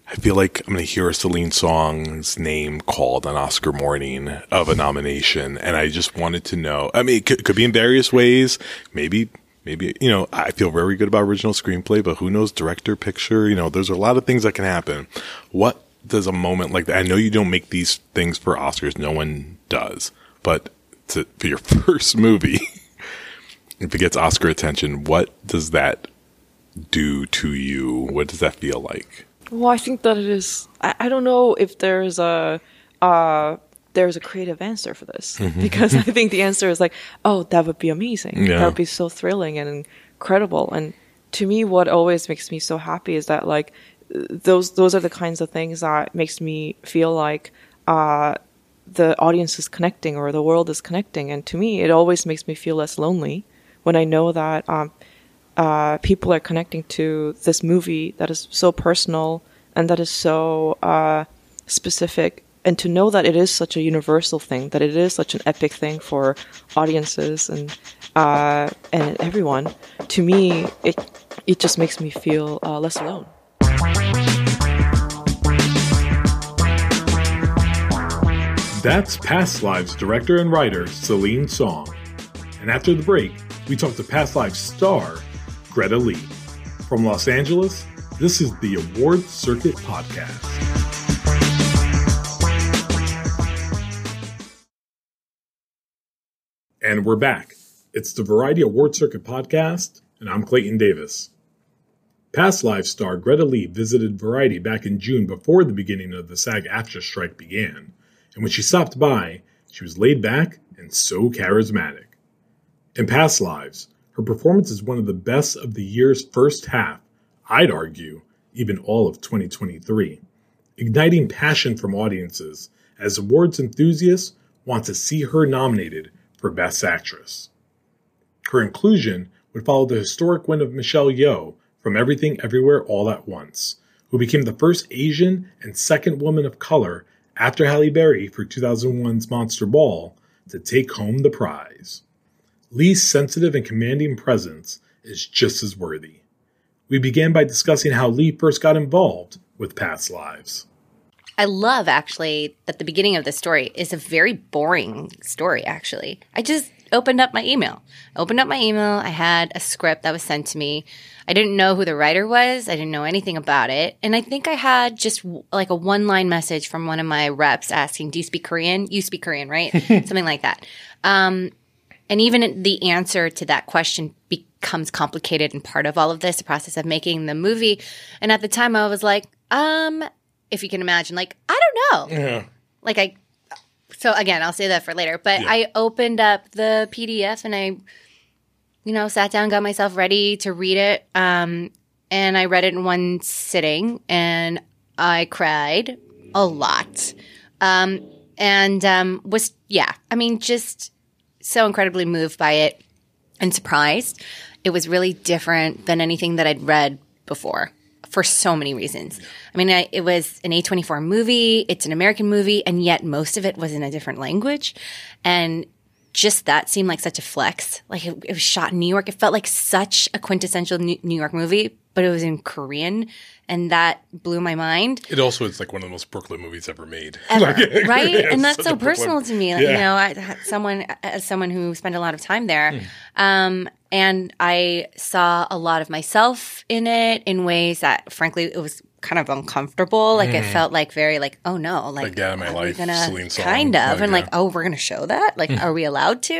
I feel like I'm going to hear a Celine Song's name called on Oscar morning of a nomination. And I just wanted to know, I mean, it could, could be in various ways. Maybe, maybe, you know, I feel very good about original screenplay, but who knows, director, picture, you know, there's a lot of things that can happen. What does a moment like that? I know you don't make these things for Oscars. No one does, but to, for your first movie, if it gets Oscar attention, what does that do to you? What does that feel like? Well, I think that it is. I, I don't know if there's a uh, there's a creative answer for this mm-hmm. because I think the answer is like, oh, that would be amazing. Yeah. That would be so thrilling and incredible. And to me, what always makes me so happy is that like those those are the kinds of things that makes me feel like uh, the audience is connecting or the world is connecting. And to me, it always makes me feel less lonely when I know that. Um, Uh, people are connecting to this movie that is so personal and that is so uh, specific, and to know that it is such a universal thing, that it is such an epic thing for audiences and uh, and everyone. To me, it it just makes me feel uh, less alone. That's Past Lives director and writer Celine Song, and after the break, we talk to Past Lives star Greta Lee. From Los Angeles, this is the Award Circuit Podcast. And we're back. It's the Variety Award Circuit Podcast, and I'm Clayton Davis. Past Lives star Greta Lee visited Variety back in June before the beginning of the SAG-AFTRA strike began, and when she stopped by, she was laid back and so charismatic. In Past Lives, her performance is one of the best of the year's first half, I'd argue, even all of twenty twenty-three, igniting passion from audiences as awards enthusiasts want to see her nominated for Best Actress. Her inclusion would follow the historic win of Michelle Yeoh from Everything Everywhere All At Once, who became the first Asian and second woman of color after Halle Berry for two thousand one's Monster Ball to take home the prize. Lee's sensitive and commanding presence is just as worthy. We began by discussing how Lee first got involved with Past Lives. I love, actually, that the beginning of this story is a very boring story, actually. I just opened up my email. I opened up my email. I had a script that was sent to me. I didn't know who the writer was. I didn't know anything about it. And I think I had just like a one-line message from one of my reps asking, do you speak Korean? You speak Korean, right? Something like that. Um And even the answer to that question becomes complicated and part of all of this, the process of making the movie. And at the time, I was like, um, if you can imagine, like, I don't know. Yeah. Like, I – so, again, I'll say that for later. But yeah. I opened up the P D F and I, you know, sat down, got myself ready to read it. Um, and I read it in one sitting and I cried a lot. Um, and um, was – yeah, I mean, just – so incredibly moved by it and surprised. It was really different than anything that I'd read before for so many reasons. I mean, I, it was an A twenty-four movie. It's an American movie, and yet most of it was in a different language. And just that seemed like such a flex. Like it, it was shot in New York. It felt like such a quintessential New York movie, but it was in Korean, and that blew my mind. It also is like one of the most Brooklyn movies ever made, ever, like, right? Yeah, and that's so personal Brooklyn. To me, like, yeah. You know. I, someone as someone who spent a lot of time there, mm. um, and I saw a lot of myself in it in ways that, frankly, it was kind of uncomfortable. Like mm. it felt like very like, oh no, like, like yeah, my life, Celine Song, kind of, like, and yeah. like, oh, we're gonna show that. Like, mm. are we allowed to?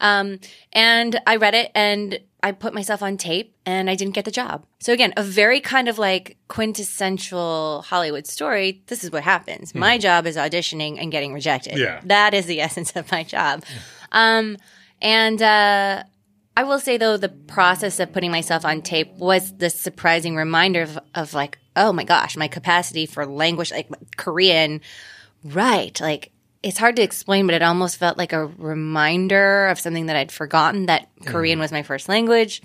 Um, and I read it and. I put myself on tape and I didn't get the job. So again, a very kind of like quintessential Hollywood story. This is what happens. Mm. My job is auditioning and getting rejected. Yeah. That is the essence of my job. Um, and uh, I will say, though, the process of putting myself on tape was the surprising reminder of, of like, oh, my gosh, my capacity for language, like Korean, right, like, it's hard to explain, but it almost felt like a reminder of something that I'd forgotten, that mm. Korean was my first language,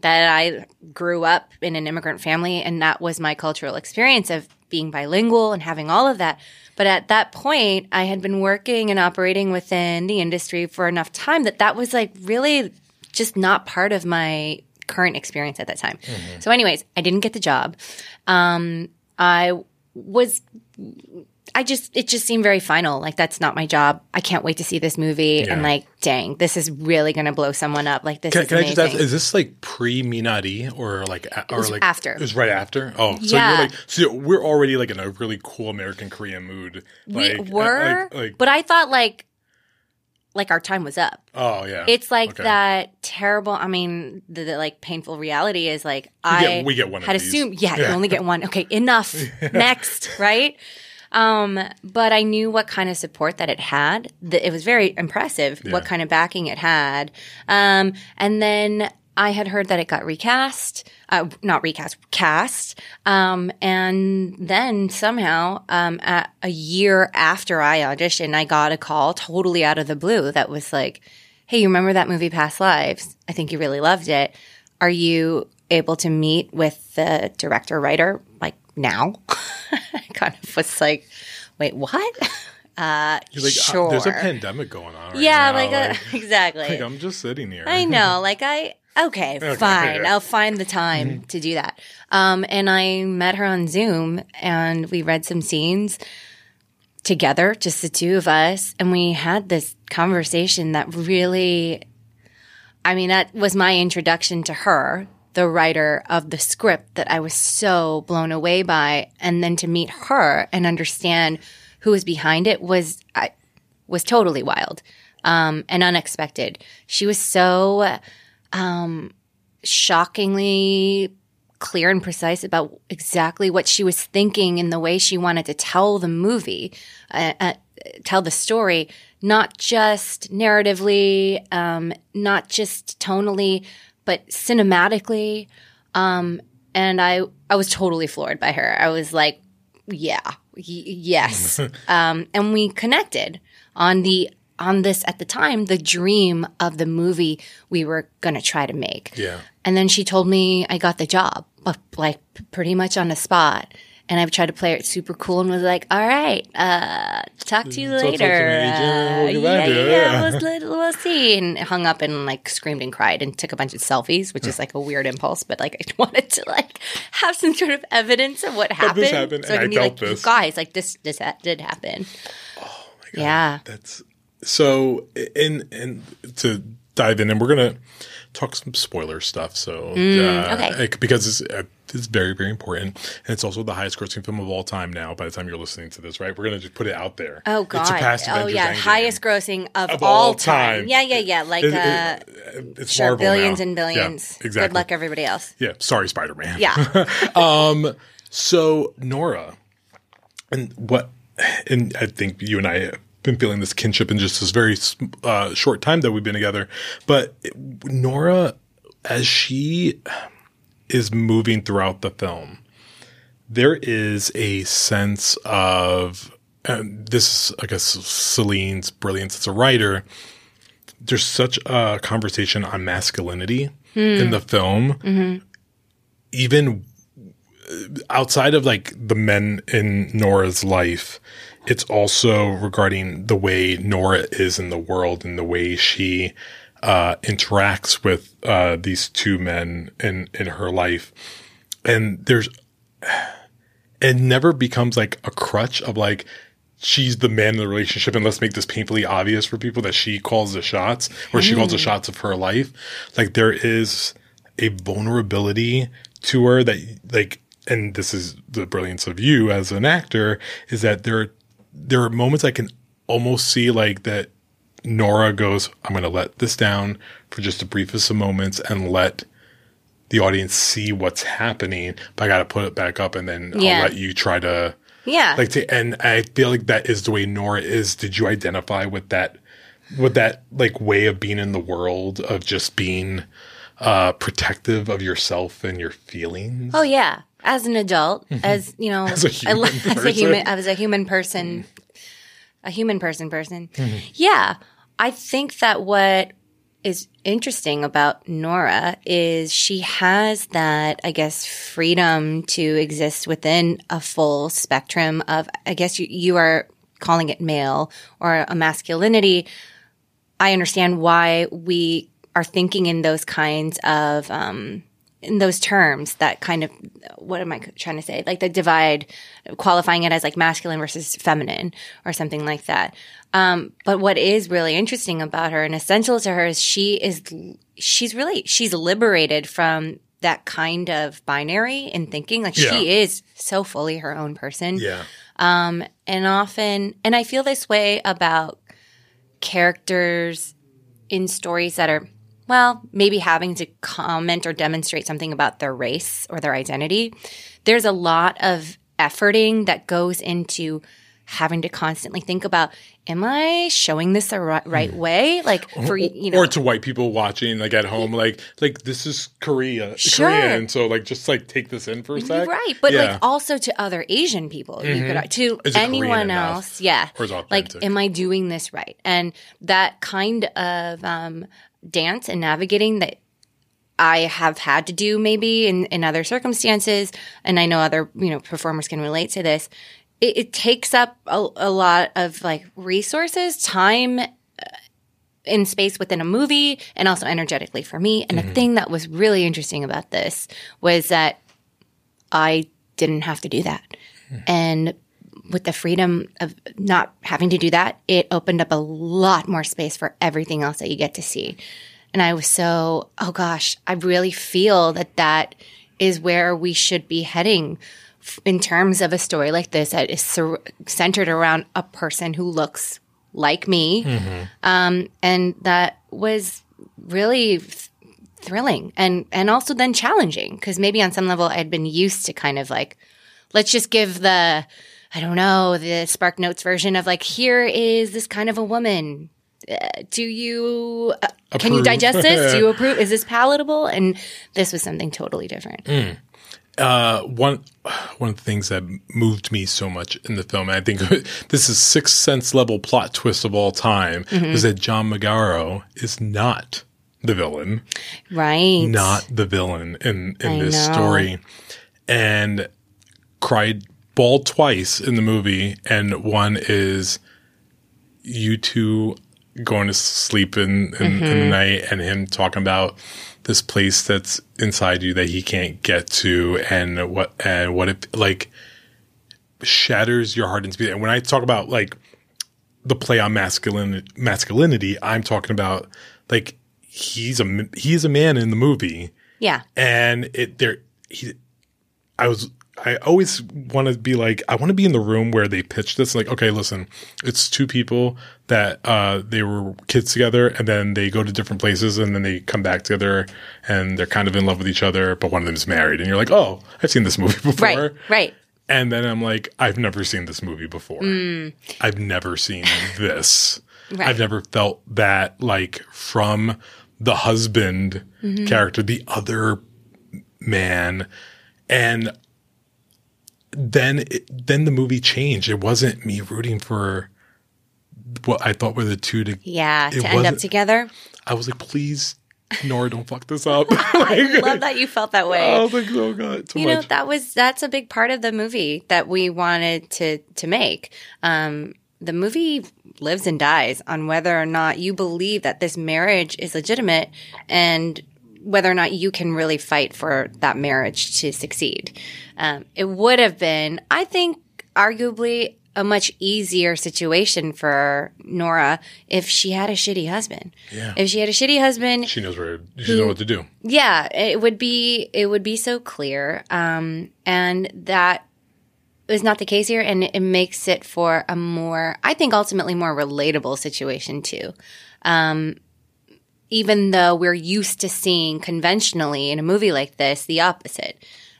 that I grew up in an immigrant family, and that was my cultural experience of being bilingual and having all of that. But at that point, I had been working and operating within the industry for enough time that that was like really just not part of my current experience at that time. Mm-hmm. So anyways, I didn't get the job. Um, I was... I just, it just seemed very final. Like, that's not my job. I can't wait to see this movie. Yeah. And like, dang, this is really going to blow someone up. Like, this can, is can amazing. I just ask, is this like pre-Minari or like, or it was like after? It was right after. Oh, so yeah. You're like, so we're already like in a really cool American Korean mood. Like, we were, like, like, but I thought like, like our time was up. Oh, yeah. It's like okay. that terrible, I mean, the, the like painful reality is like, we I get, we get one had of assumed, these. Yeah, yeah, you only get one. Okay, enough. Yeah. Next, right? Um, but I knew what kind of support that it had. The, it was very impressive yeah. what kind of backing it had. Um, and then I had heard that it got recast, uh, not recast, cast. Um, and then somehow, um, at a year after I auditioned, I got a call totally out of the blue that was like, hey, you remember that movie Past Lives? I think you really loved it. Are you able to meet with the director, writer, like now? I kind of was like, wait, what? Uh, You're like, sure. Uh, there's a pandemic going on right yeah, now. Like, a, like exactly. Like, I'm just sitting here. I know. Like, I, okay, okay fine. Yeah. I'll find the time to do that. Um, and I met her on Zoom, and we read some scenes together, just the two of us. And we had this conversation that really, I mean, that was my introduction to her, the writer of the script that I was so blown away by, and then to meet her and understand who was behind it was I, was totally wild um, and unexpected. She was so um, shockingly clear and precise about exactly what she was thinking and the way she wanted to tell the movie, uh, uh, tell the story, not just narratively, um, not just tonally, but cinematically, um, and I I was totally floored by her. I was like, yeah, y- yes. um, and we connected on the on this, at the time, the dream of the movie we were going to try to make. Yeah. And then she told me I got the job, like pretty much on the spot. And I tried to play it super cool and was like, all right, uh, talk to you later. Talk, talk to me, uh, yeah, yeah, yeah. We'll, we'll see. And hung up and like screamed and cried and took a bunch of selfies, which is like a weird impulse. But like I wanted to like have some sort of evidence of what happened. This happened so and I, I be, felt like, this. You guys, like this, this ha- did happen. Oh my God. Yeah. That's so, and, and to dive in, and we're going to talk some spoiler stuff. So, mm, uh, okay. It, because it's, uh, it's very, very important. And it's also the highest grossing film of all time now by the time you're listening to this, right? We're going to just put it out there. Oh, God. It's a past oh, Avengers yeah. Endgame. Highest grossing of, of all time. time. Yeah, yeah, yeah. Like, it, uh, it, it's sure, Marvel billions now. and billions. Yeah, exactly. Good luck, everybody else. Yeah. Sorry, Spider-Man. Yeah. um, so, Nora, and what, and I think you and I have been feeling this kinship in just this very uh, short time that we've been together. But Nora, as she is moving throughout the film, there is a sense of um, this is, I guess, Celine's brilliance as a writer. There's such a conversation on masculinity mm. in the film. Mm-hmm. Even outside of like the men in Nora's life, it's also regarding the way Nora is in the world and the way she uh, interacts with uh, these two men in, in her life. And there's – it never becomes like a crutch of like she's the man in the relationship, and let's make this painfully obvious for people that she calls the shots or mm. she calls the shots of her life. Like there is a vulnerability to her that like – and this is the brilliance of you as an actor is that there are – there are moments I can almost see like that Nora goes, I'm going to let this down for just the briefest of moments and let the audience see what's happening, but I got to put it back up and then yeah. I'll let you try to yeah. like to, and I feel like that is the way Nora is. Did you identify with that, with that like way of being in the world of just being uh, protective of yourself and your feelings? Oh yeah. As an adult, mm-hmm. as, you know, as a human, I, as a human, as a human person, mm. a human person person. Mm-hmm. Yeah. I think that what is interesting about Nora is she has that, I guess, freedom to exist within a full spectrum of, I guess you, you are calling it male or a masculinity. I understand why we are thinking in those kinds of, um, in those terms, that kind of, what am I trying to say? Like the divide, qualifying it as like masculine versus feminine or something like that. Um, but what is really interesting about her and essential to her is she is, she's really, she's liberated from that kind of binary in thinking. Like yeah. she is so fully her own person. Yeah. Um, and often, and I feel this way about characters in stories that are, well, maybe having to comment or demonstrate something about their race or their identity. There's a lot of efforting that goes into having to constantly think about, am I showing this the right, right way? Like for, you know, or to white people watching like at home, like like this is Korea, sure. Korea, and so like just like take this in for a sec, right? But yeah. like also to other Asian people, mm-hmm. you could, to is anyone else, yeah. Or is authentic? Like, am I doing this right? And that kind of um, dance and navigating that I have had to do maybe in, in other circumstances, and I know other you know performers can relate to this. It, it takes up a, a lot of like resources, time in space within a movie, and also energetically for me. And mm-hmm. the thing that was really interesting about this was that I didn't have to do that. Mm-hmm. And with the freedom of not having to do that, it opened up a lot more space for everything else that you get to see. And I was so, oh gosh, I really feel that that is where we should be heading in terms of a story like this that is sur- centered around a person who looks like me. Mm-hmm. Um, and that was really th- thrilling and, and also then challenging because maybe on some level I'd been used to kind of like, let's just give the, I don't know, the Spark Notes version of like, here is this kind of a woman. Uh, do you, uh, can you digest this? Do you approve? Is this palatable? And this was something totally different. Mm. Uh, one one of the things that moved me so much in the film, and I think this is Sixth Sense level plot twist of all time, mm-hmm. is that John Magaro is not the villain. Right. Not the villain in, in this know. story. And cried bald twice in the movie, and one is you two going to sleep in, in, mm-hmm. in the night and him talking about this place that's inside you that he can't get to, and what and what it like shatters your heart into pieces. And when I talk about like the play on masculine masculinity, I'm talking about like he's a he's a man in the movie, yeah. And it there, he, I was I always want to be like I want to be in the room where they pitched this. Like, okay, listen, it's two people that uh, they were kids together, and then they go to different places, and then they come back together, and they're kind of in love with each other, but one of them is married. And you're like, oh, I've seen this movie before. Right, right. And then I'm like, I've never seen this movie before. Mm. I've never seen this. Right. I've never felt that, like, from the husband mm-hmm. character, the other man. And then it, then the movie changed. It wasn't me rooting for what I thought were the two to yeah to end up together. I was like, please, Nora, don't fuck this up. Like, I love that you felt that way. I was like, oh god, too you much. know that was that's a big part of the movie that we wanted to to make. Um, the movie lives and dies on whether or not you believe that this marriage is legitimate and whether or not you can really fight for that marriage to succeed. Um, it would have been, I think, arguably a much easier situation for Nora if she had a shitty husband. Yeah. If she had a shitty husband, she knows where she knows what to do. Yeah, it would be it would be so clear, um, and that is not the case here, and it makes it for a more, I think, ultimately more relatable situation too. Um, even though we're used to seeing conventionally in a movie like this the opposite.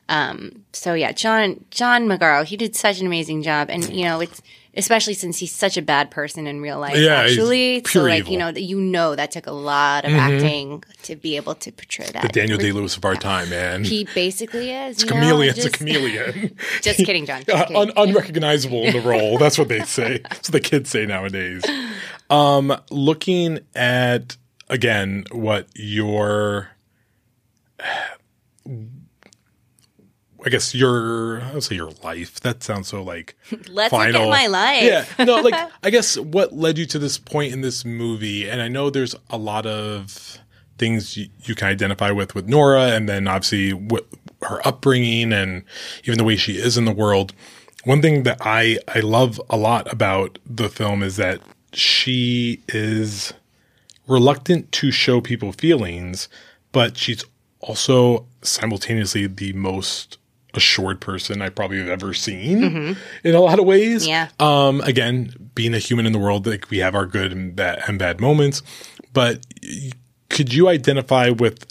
Um, so yeah, John John Magaro, he did such an amazing job, and you know it's especially since he's such a bad person in real life. Yeah, actually, so like evil. you know you know that took a lot of mm-hmm. acting to be able to portray that. The Daniel Day-Lewis of our time, man. He basically is. It's you chameleon. Know, just, it's a chameleon. Just kidding, John. Just kidding. Un- unrecognizable in the role. That's what they say. That's what the kids say nowadays. Um, looking at again what your. I guess your, I would say your life. That sounds so like Let's final. Look at my life. Yeah. No, like I guess what led you to this point in this movie? And I know there's a lot of things you, you can identify with with Nora, and then obviously what, her upbringing and even the way she is in the world. One thing that I, I love a lot about the film is that she is reluctant to show people feelings, but she's also simultaneously the most assured person I probably have ever seen mm-hmm. in a lot of ways. Yeah. Um, again, being a human in the world, like we have our good and bad, and bad moments, but could you identify with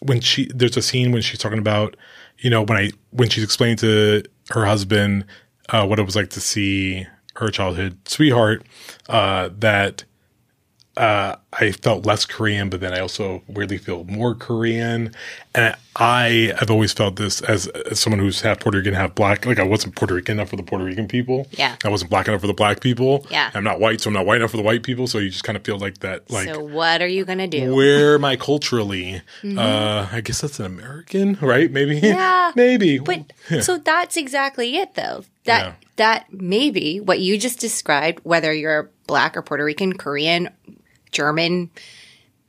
when she, there's a scene when she's talking about, you know, when I, when she's explaining to her husband, uh, what it was like to see her childhood sweetheart, uh, that, Uh, I felt less Korean, but then I also weirdly feel more Korean. And I have always felt this as, as someone who's half Puerto Rican, half black. Like I wasn't Puerto Rican enough for the Puerto Rican people. Yeah. I wasn't black enough for the black people. Yeah. I'm not white, so I'm not white enough for the white people. So you just kind of feel like that. Like, so what are you going to do? Where am I culturally? Mm-hmm. Uh, I guess that's an American, right? Maybe. Yeah. Maybe. But yeah. So that's exactly it though. That yeah. that maybe what you just described, whether you're black or Puerto Rican, Korean, German,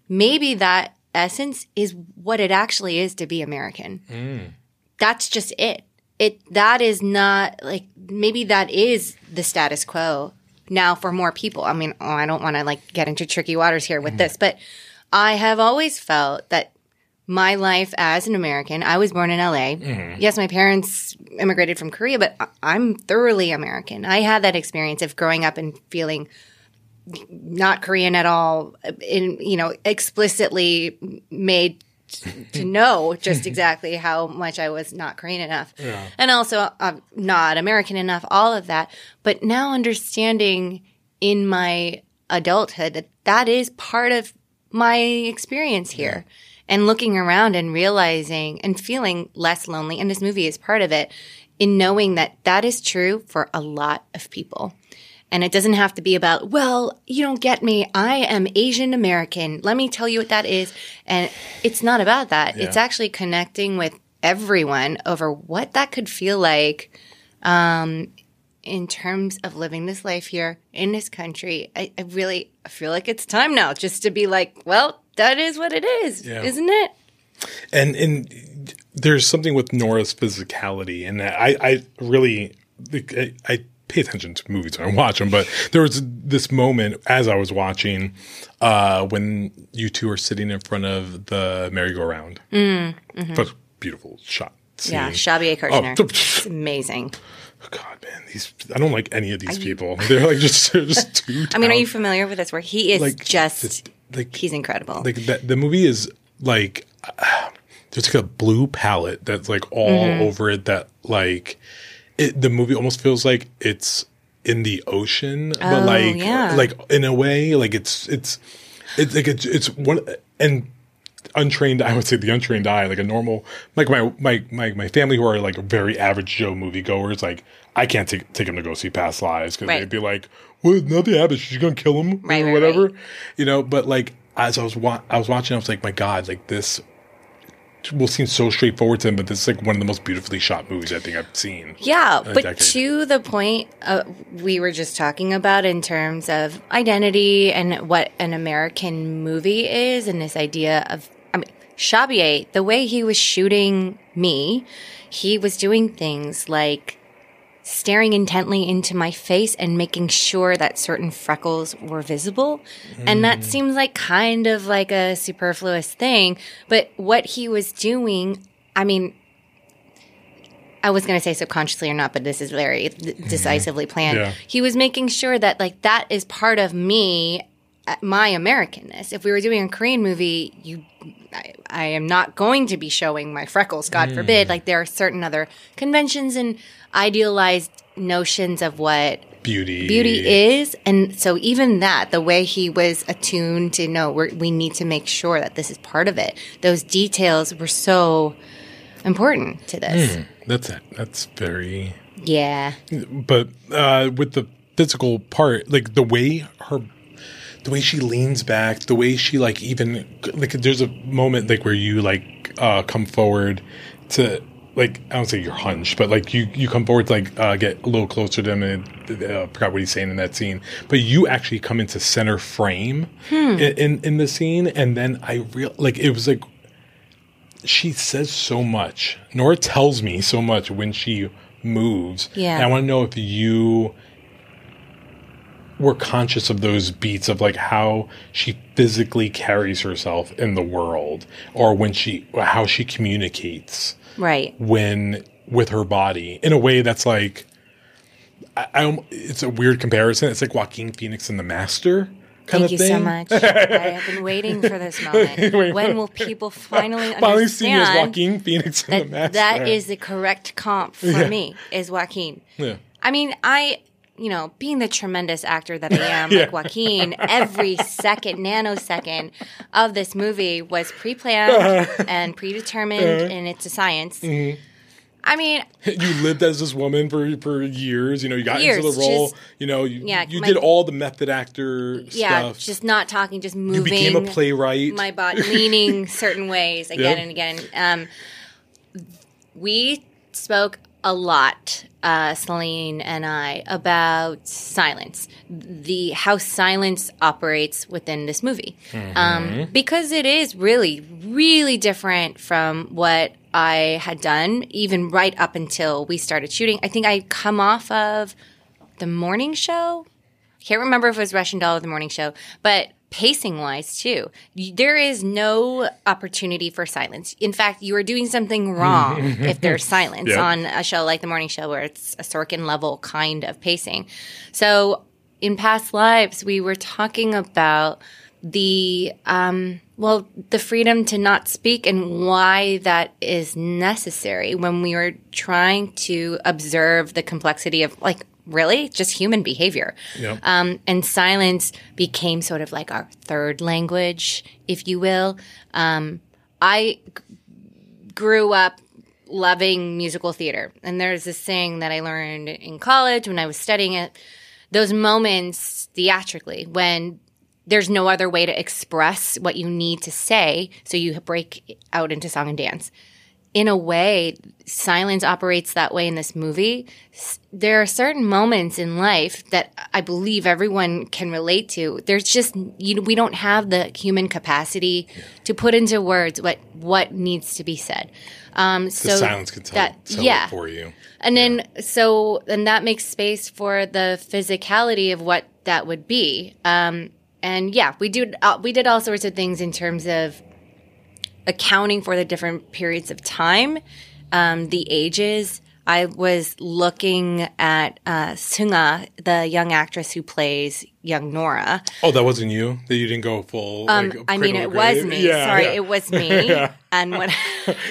maybe that essence is what it actually is to be American. Mm. That's just it. It that is not like maybe that is the status quo now for more people. I mean, oh, I don't want to like get into tricky waters here with mm. this, but I have always felt that my life as an American, I was born in L A. Mm. Yes, my parents immigrated from Korea, but I'm thoroughly American. I had that experience of growing up and feeling not Korean at all, in, you know, explicitly made t- to know just exactly how much I was not Korean enough. Yeah. And also uh, not American enough, all of that. But now understanding in my adulthood that that is part of my experience here. Yeah. And looking around and realizing and feeling less lonely, and this movie is part of it, in knowing that that is true for a lot of people. And it doesn't have to be about, well, you don't get me. I am Asian American. Let me tell you what that is. And it's not about that. Yeah. It's actually connecting with everyone over what that could feel like um, in terms of living this life here in this country. I, I really I feel like it's time now just to be like, well, that is what it is, yeah. isn't it? And and there's something with Nora's physicality, and I, I really I, I pay attention to movies when I watch them. But there was this moment as I was watching uh, when you two are sitting in front of the merry-go-round. Mm, mm-hmm. But beautiful shot. Scene. Yeah, Shabier Kirchner. Oh. It's amazing. God, man, these I don't like any of these are people. You? They're like just, they're just too. I mean, are you familiar with this? Where he is like, just. This, Like, he's incredible. Like that, the movie is like uh, there's like a blue palette that's like all mm-hmm. over it. That like it, the movie almost feels like it's in the ocean, oh, but like yeah. like in a way, like it's it's it's like it's, it's one and untrained. I would say the untrained eye, like a normal like my my my my family who are like very average Joe moviegoers. Like I can't take take them to go see Past Lives because right. they'd be like. Well, nothing happens. She's gonna kill him right, or whatever, right, right. you know. But like, as I was wa- I was watching, I was like, my God, like this will seem so straightforward to him, but this is like one of the most beautifully shot movies I think I've seen. Yeah, but decade. To the point uh, we were just talking about in terms of identity and what an American movie is, and this idea of, I mean, Shabier, the way he was shooting me, he was doing things like. Staring intently into my face and making sure that certain freckles were visible. Mm. And that seems like kind of like a superfluous thing. But what he was doing, I mean, I was going to say subconsciously or not, but this is very decisively planned. Yeah. He was making sure that, like, that is part of me, my Americanness. If we were doing a Korean movie, you, I, I am not going to be showing my freckles, God mm. forbid. Like, there are certain other conventions and idealized notions of what beauty beauty is. And so even that, the way he was attuned to, no, we're, we need to make sure that this is part of it. Those details were so important to this. Mm, that's it. That's very... Yeah. But uh, with the physical part, like the way her... The way she leans back, the way she, like, even, like, there's a moment, like, where you, like, uh, come forward to, like, I don't say you're hunched, but, like, you, you come forward to, like, uh, get a little closer to him, and uh, I forgot what he's saying in that scene. But you actually come into center frame hmm. in, in, in the scene, and then I real like, it was, like, she says so much. Nora tells me so much when she moves. Yeah. And I want to know if you... we're conscious of those beats of, like, how she physically carries herself in the world, or when she, how she communicates, right? When with her body in a way that's like, I, I it's a weird comparison. It's like Joaquin Phoenix in The Master. Kind Thank of you thing. So much. I have been waiting for this moment. When will people finally understand? Finally, see you as Joaquin Phoenix in The Master. That is the correct comp for yeah. me. Is Joaquin? Yeah. I mean, I. You know, being the tremendous actor that I am, yeah. like Joaquin, every second, nanosecond of this movie was pre-planned uh-huh. and predetermined, uh-huh. and it's a science. Mm-hmm. I mean... You lived as this woman for, for years. You know, you got years, into the role. Just, you know, you, yeah, you my, did all the method actor yeah, stuff. Yeah, just not talking, just moving. You became a playwright. My body, leaning certain ways again yeah. and again. Um, we spoke... a lot, uh, Celine and I, about silence, the how silence operates within this movie. Mm-hmm. Um, because it is really, really different from what I had done, even right up until we started shooting. I think I'd come off of The Morning Show. I can't remember if it was Russian Doll or The Morning Show, but... pacing-wise, too. There is no opportunity for silence. In fact, you are doing something wrong if there's silence yeah. on a show like The Morning Show, where it's a Sorkin-level kind of pacing. So in Past Lives, we were talking about the um, well, the freedom to not speak and why that is necessary when we were trying to observe the complexity of, like, really? Just human behavior. Yep. Um, and silence became sort of like our third language, if you will. Um, I g- grew up loving musical theater. And there's this thing that I learned in college when I was studying it. Those moments theatrically when there's no other way to express what you need to say, so you break out into song and dance. In a way, silence operates that way in this movie. There are certain moments in life that I believe everyone can relate to. There's just you know, we don't have the human capacity yeah. to put into words what, what needs to be said. Um, so the silence can tell, that, tell yeah. it for you. And yeah. then so and that makes space for the physicality of what that would be. Um, and yeah, we do uh, we did all sorts of things in terms of accounting for the different periods of time, um, the ages. I was looking at uh, Sunga, the young actress who plays young Nora. Oh, that wasn't you? That you didn't go full? Um, like, I mean, it grade? was me. Yeah, Sorry, yeah. it was me. yeah. And what?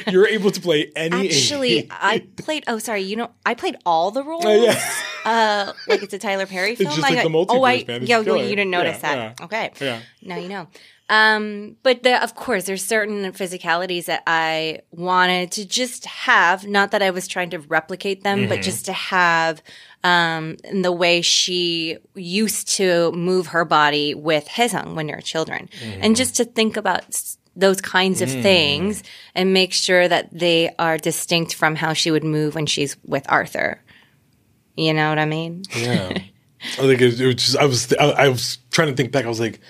You were able to play any. Actually, age. I played. Oh, sorry. You know, I played all the roles. Uh, yeah. uh, like it's a Tyler Perry film. It's just I like got, the multiverse. Oh, I, man, it's yo, yo, you didn't notice yeah, that. Yeah. Okay. Yeah. Now you know. Um, but the, of course, there's certain physicalities that I wanted to just have, not that I was trying to replicate them, mm-hmm. but just to have, um, in the way she used to move her body with Haesung when they were children. Mm-hmm. And just to think about s- those kinds of mm. things and make sure that they are distinct from how she would move when she's with Arthur. You know what I mean? Yeah. I think it was just, I was, I, I was trying to think back. I was like,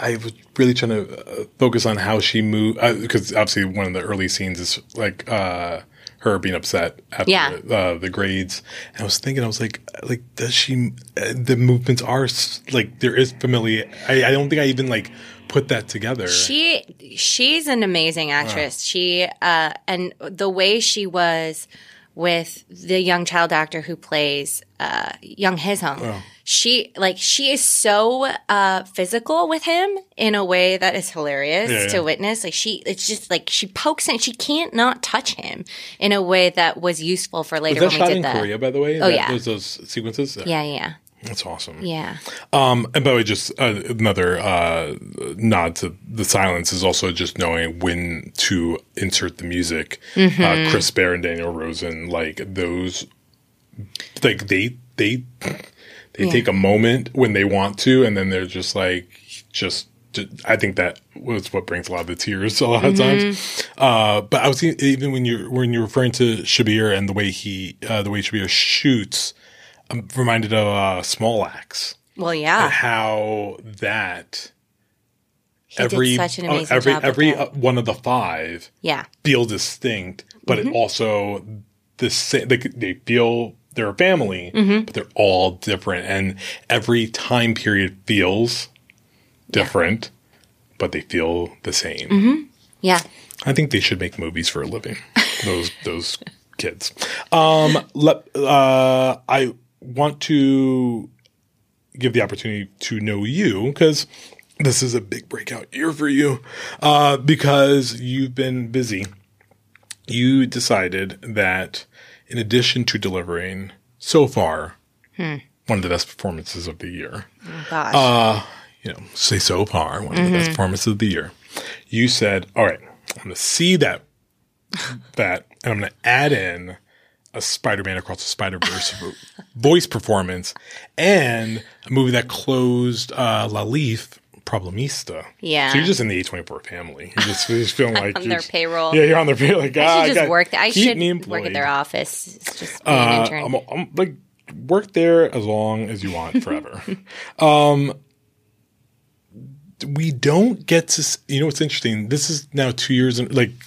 I was really trying to uh, focus on how she moved, because uh, obviously one of the early scenes is like uh, her being upset after yeah. the, uh, the grades. And I was thinking, I was like, like does she? Uh, the movements are like there is familiar. I, I don't think I even like put that together. She she's an amazing actress. Wow. She uh, and the way she was with the young child actor who plays uh, Young Hye-sung. Oh. She like she is so uh, physical with him in a way that is hilarious yeah, to yeah. witness. Like she, it's just like she pokes and she can't not touch him in a way that was useful for later. Was that when we did that shot in Korea, by the way? Oh that, yeah, those, those sequences. Yeah, yeah. yeah. That's awesome. Yeah. Um, and by the way, just uh, another uh, nod to the silence is also just knowing when to insert the music. Mm-hmm. Uh, Chris Bear and Daniel Rosen, like those, like they they they yeah. take a moment when they want to, and then they're just like just. I think that was what brings a lot of the tears a lot of mm-hmm. times. Uh, but I was thinking, even when you're when you're referring to Shabier and the way he uh, the way Shabier shoots. I'm reminded of uh, Small Axe. Well, yeah. And how that he every did such an amazing uh, every job every uh, one of the five yeah. feel distinct, but mm-hmm. it also the same, they, they feel they're a family, mm-hmm. but they're all different, and every time period feels different, yeah. but they feel the same. Mm-hmm. Yeah, I think they should make movies for a living. Those those kids. Um, let uh, I. want to give the opportunity to know you because this is a big breakout year for you uh, because you've been busy. You decided that in addition to delivering so far hmm. one of the best performances of the year, oh, gosh. Uh, you know, say so far, one mm-hmm. of the best performances of the year, you said, all right, I'm going to see that, that and I'm going to add in a Spider-Man Across the Spider-Verse voice performance, and a movie that closed uh, Lalif, Problemista. Yeah. So you're just in the A twenty-four family. You're just, you're just feeling like – on their just, payroll. Yeah, you're on their payroll. Like, I ah, should just I work – I should work at their office. It's just be an uh, intern. I'm, I'm, like, work there as long as you want forever. um, we don't get to – you know what's interesting? This is now two years in, like –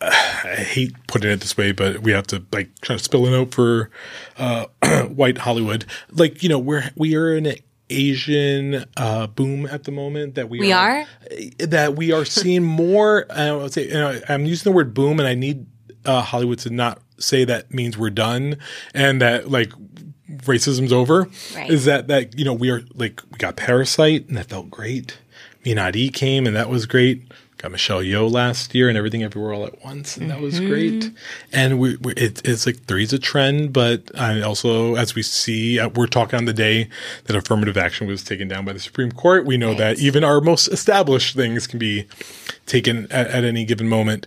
I hate putting it this way, but we have to like try to spill it out for uh, white Hollywood. Like, you know, we're we are in an Asian uh, boom at the moment that we, we are, are that we are seeing more. I don't say, you know, I'm using the word boom, and I need uh, Hollywood to not say that means we're done and that like racism's over. Right. Is that that you know we are like we got Parasite and that felt great. Minari came and that was great. Got Michelle Yeoh last year and Everything Everywhere All At Once, and that was mm-hmm. great. And we, we it, it's like three's a trend, but I also, as we see, uh, we're talking on the day that affirmative action was taken down by the Supreme Court. We know right. that even our most established things can be taken at, at any given moment.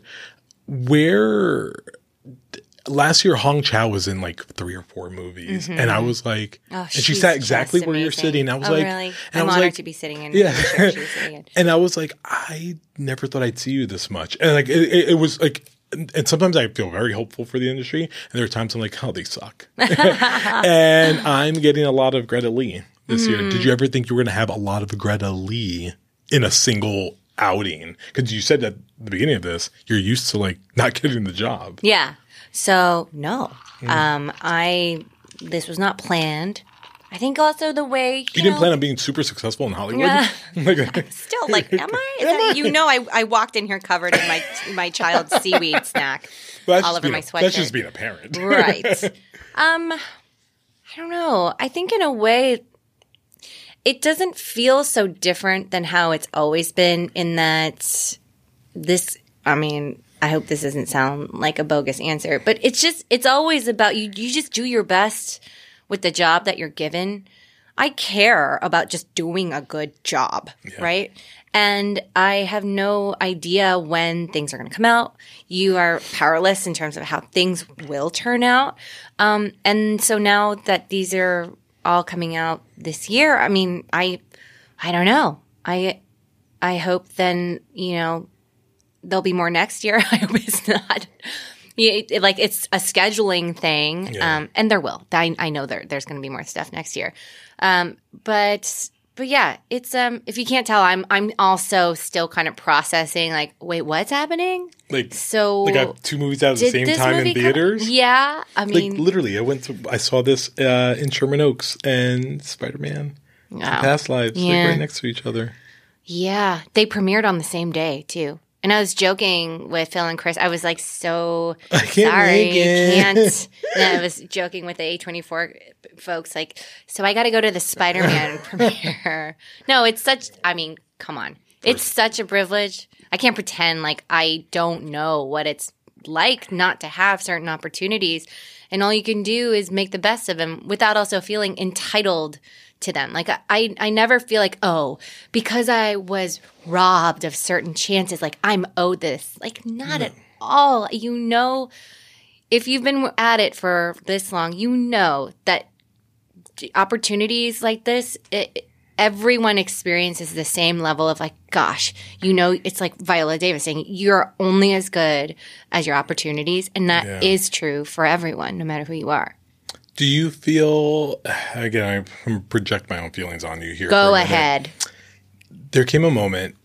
Where last year Hong Chow was in like three or four movies, mm-hmm. and I was like, oh, and she sat exactly where amazing. You're sitting. I was oh, like, really? I'm I was honored like, to be sitting in. Yeah, sure she was sitting in. And I was like, I never thought I'd see you this much, and like it, it, it was like, and sometimes I feel very hopeful for the industry, and there are times I'm like, oh, they suck, and I'm getting a lot of Greta Lee this mm. year. Did you ever think you were going to have a lot of Greta Lee in a single outing? Because you said that at the beginning of this, you're used to like not getting the job. Yeah. So, no. Mm. Um, I – this was not planned. I think also the way – You, you didn't know, plan on being super successful in Hollywood? Yeah. Like, still like, am I? Is am that, I? You know I, I walked in here covered in my my child's seaweed snack well, all over my sweatshirt. That's just being a parent. Right. Um, I don't know. I think in a way it doesn't feel so different than how it's always been in that this – I mean – I hope this doesn't sound like a bogus answer, but it's just, it's always about you, you just do your best with the job that you're given. I care about just doing a good job, yeah. right? And I have no idea when things are going to come out. You are powerless in terms of how things will turn out. Um, and so now that these are all coming out this year, I mean, I, I don't know. I, I hope then, you know, there'll be more next year. I hope it's not. It, it, like it's a scheduling thing, yeah. um, and there will. I, I know there, there's going to be more stuff next year. Um, but but yeah, it's um. If you can't tell, I'm I'm also still kind of processing. Like, wait, what's happening? Like so, like I have two movies out at the same time in theaters. Come, yeah, I mean, like, literally, I went to I saw this uh, in Sherman Oaks and Spider-Man oh, Past Lives yeah. like right next to each other. Yeah, they premiered on the same day too. And I was joking with Phil and Chris. I was like, so I can't sorry, you can't. And I was joking with the A twenty-four folks, like, so I got to go to the Spider-Man premiere. No, it's such – I mean, come on. It's such a privilege. I can't pretend like I don't know what it's like not to have certain opportunities. And all you can do is make the best of them without also feeling entitled to them. Like I, I never feel like, oh, because I was robbed of certain chances, like I'm owed this. Like not no. at all. You know, if you've been at it for this long, you know that opportunities like this, it, it, everyone experiences the same level of like, gosh, you know, it's like Viola Davis saying, you're only as good as your opportunities. And that yeah. is true for everyone, no matter who you are. Do you feel, again, I project my own feelings on you here. Go ahead. There came a moment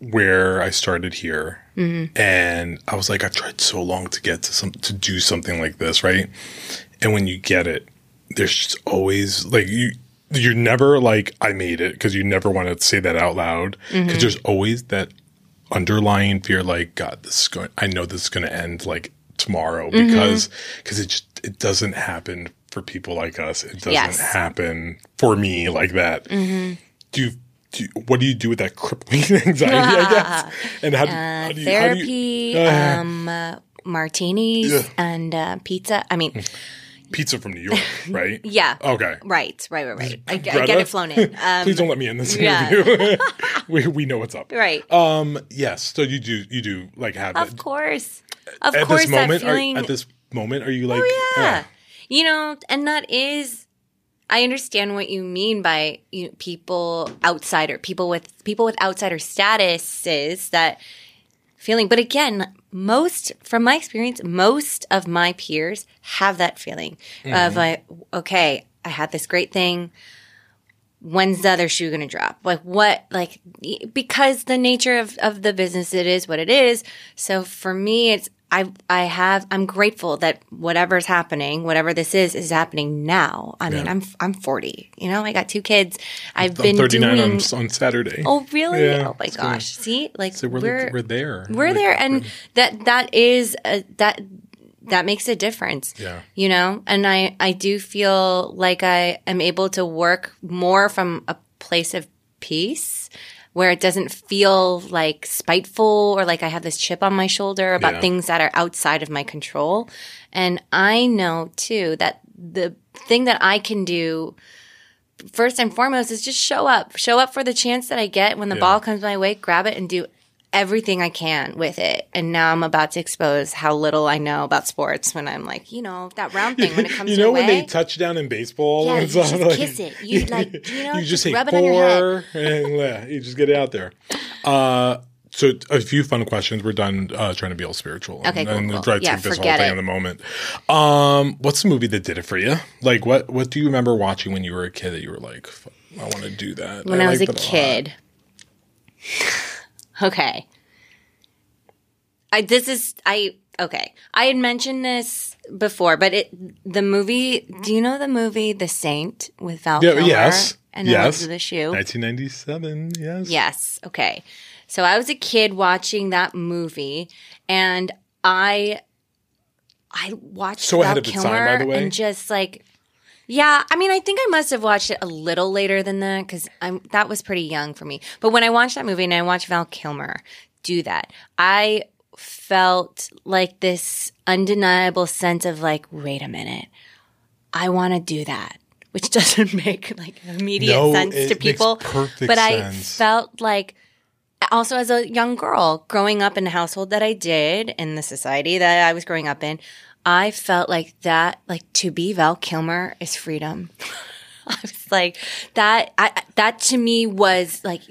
where I started here mm-hmm. and I was like, I've tried so long to get to some, to do something like this, right? And when you get it, there's just always like you, you're never like, I made it, because you never want to say that out loud. Because mm-hmm. there's always that underlying fear like, God, this is going, I know this is going to end like tomorrow mm-hmm. because because it just, it doesn't happen for people like us. It doesn't yes. happen for me like that. Mm-hmm. Do you, do you, what do you do with that crippling anxiety, uh, I guess? And how do, uh, how do you... Therapy, how do you, uh, um, uh, martinis, yeah. and uh, pizza. I mean... Pizza from New York, right? yeah. Okay. Right, right, right, right. I, I get it flown in. Um, Please don't let me in this interview. Yeah. we we know what's up. Right. Um. Yes, so you do, you do like have Of it. course. Of at course this moment, feeling... are, At this moment, are you like... Oh, yeah. Oh. You know, and that is, I understand what you mean by you know, people outsider, people with people with outsider statuses, that feeling. But again, most, from my experience, most of my peers have that feeling mm-hmm. of like, okay, I had this great thing. When's the other shoe going to drop? Like what, like, because the nature of, of the business, it is what it is. So for me, it's, I I have I'm grateful that whatever's happening, whatever this is, is happening now. I yeah. mean, I'm I'm forty. You know, I got two kids. I've I'm been thirty-nine doing on, on Saturday. Oh, really? Yeah, oh my gosh! Good. See, like so we're we're, like, we're there. We're like, there, and we're... that that is a, that that makes a difference. Yeah, you know, and I I do feel like I am able to work more from a place of peace, where it doesn't feel like spiteful or like I have this chip on my shoulder about yeah. things that are outside of my control. And I know too that the thing that I can do first and foremost is just show up, show up for the chance that I get when the yeah. ball comes my way, grab it and do everything I can with it. And now I'm about to expose how little I know about sports when I'm like, you know, that round thing when it comes to You know when way, they touch down in baseball? Yeah, and you stuff, just like, kiss it. You, like, you, know, you just, just say rub it on your head. And yeah, you just get it out there. Uh, so a few fun questions. We're done uh, trying to be all spiritual. Okay, and, cool, and cool. try to yeah, take this whole thing it. in the moment. Um, what's the movie that did it for you? Like what, what do you remember watching when you were a kid that you were like, I want to do that? When I, I was a kid. Okay. I this is I okay. I had mentioned this before, but it the movie. Do you know the movie The Saint with Val Kilmer? Yeah, yes. And yes. The shoe. nineteen ninety-seven. Yes. Yes. Okay. So I was a kid watching that movie, and I I watched so Val Kilmer time, by the way. And just like. Yeah, I mean, I think I must have watched it a little later than that because I'm that was pretty young for me. But when I watched that movie and I watched Val Kilmer do that, I felt like this undeniable sense of like, wait a minute, I want to do that, which doesn't make like immediate no, sense it to people. Makes perfect but I sense. felt like also as a young girl growing up in the household that I did in the society that I was growing up in. I felt like that, like to be Val Kilmer is freedom. I was like, that, I, that to me was like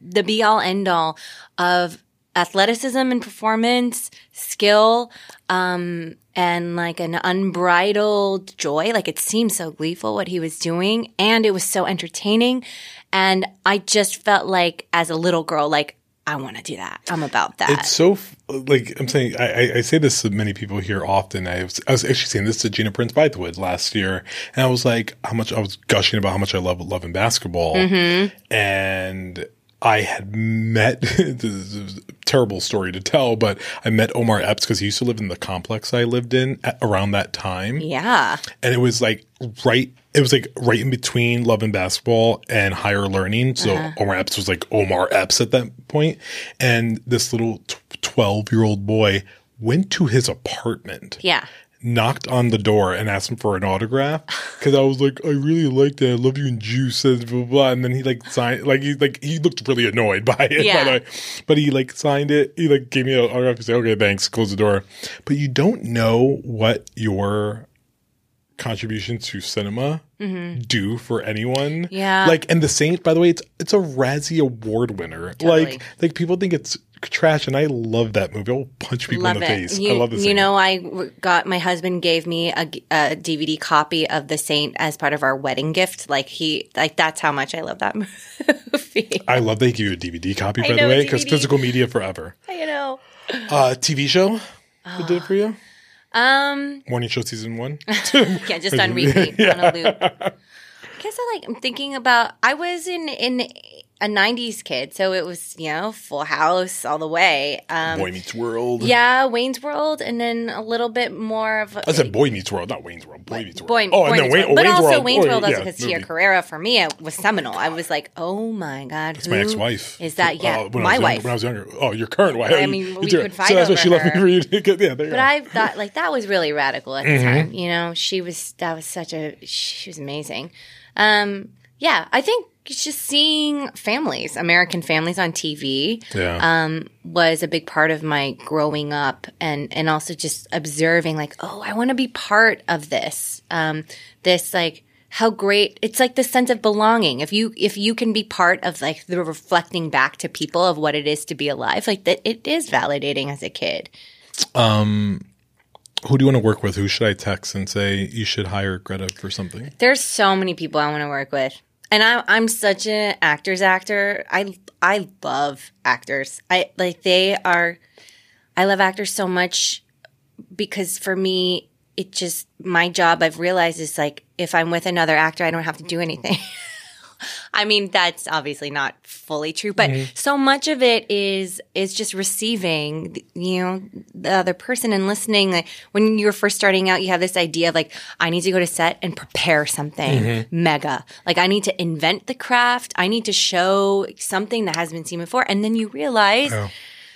the be all end all of athleticism and performance, skill, um, and like an unbridled joy. Like it seemed so gleeful what he was doing and it was so entertaining. And I just felt like as a little girl, like, I want to do that. I'm about that. It's so – like I'm saying – I say this to many people here often. I was, I was actually saying this to Gina Prince-Bythewood last year. And I was like how much – I was gushing about how much I love Love and Basketball. Mm-hmm. And I had met, this is a terrible story to tell, but I met Omar Epps because he used to live in the complex I lived in at, around that time. Yeah. And it was like right, it was like right in between Love and Basketball and Higher Learning. So uh-huh. Omar Epps was like Omar Epps at that point. And this little twelve-year-old boy went to his apartment. Yeah. Knocked on the door and asked him for an autograph because I was like, I really liked it. I love you and Juice, blah, blah, blah. And then he like signed, like he like he looked really annoyed by it, yeah. by the way. But he like signed it. He like gave me an autograph. He said, okay, thanks. Close the door. But you don't know what your contributions to cinema mm-hmm. do for anyone. Yeah. Like, and The Saint, by the way, it's it's a Razzie Award winner. Totally. Like, like people think it's trash, and I love that movie. I'll punch people love in the it. face. You, I love The Saint. You know, I got, my husband gave me a, a D V D copy of The Saint as part of our wedding gift. Like he, like that's how much I love that movie. I love they give you a D V D copy, by know, the way, because physical media forever. I know. Uh, T V show that oh. did it for you? Um, Morning Show season one. Yeah, just on repeat, yeah. on a loop. I guess I like, I'm thinking about, I was in, in, a nineties kid, so it was, you know, Full House all the way. Um, Boy Meets World. Yeah, Wayne's World, and then a little bit more of – I said Boy Meets World, not Wayne's World. Boy Meets World. Boy, oh, Boy and then Wayne, World. But Wayne's also World. Wayne's World, as a Castilla Carrera, for me, it was seminal. Oh, I was like, oh, my God. That's my ex-wife. Is that – yeah, uh, my wife. Younger, when I was younger. Oh, your current wife. I mean, we could fight over her. So that's what she left me for you to get. Yeah, there you go. But I thought, like, that was really radical at the time. You know, she was – that was such a – she was amazing. Um, yeah, I think – it's just seeing families, American families on T V yeah. um, was a big part of my growing up, and, and also just observing like, oh, I want to be part of this, um, this like how great – it's like the sense of belonging. If you if you can be part of like the reflecting back to people of what it is to be alive, like that it is validating as a kid. Um Who do you want to work with? Who should I text and say you should hire Greta for something? There's so many people I want to work with. And I'm I'm such an actor's actor. I I love actors. I like they are. I love actors so much because for me, it just my job. I've realized is like if I'm with another actor, I don't have to do anything. I mean, that's obviously not fully true, but mm-hmm. so much of it is is just receiving, you know, the other person and listening. Like when you're first starting out, you have this idea of like, I need to go to set and prepare something mm-hmm. mega. Like I need to invent the craft. I need to show something that hasn't been seen before. And then you realize oh.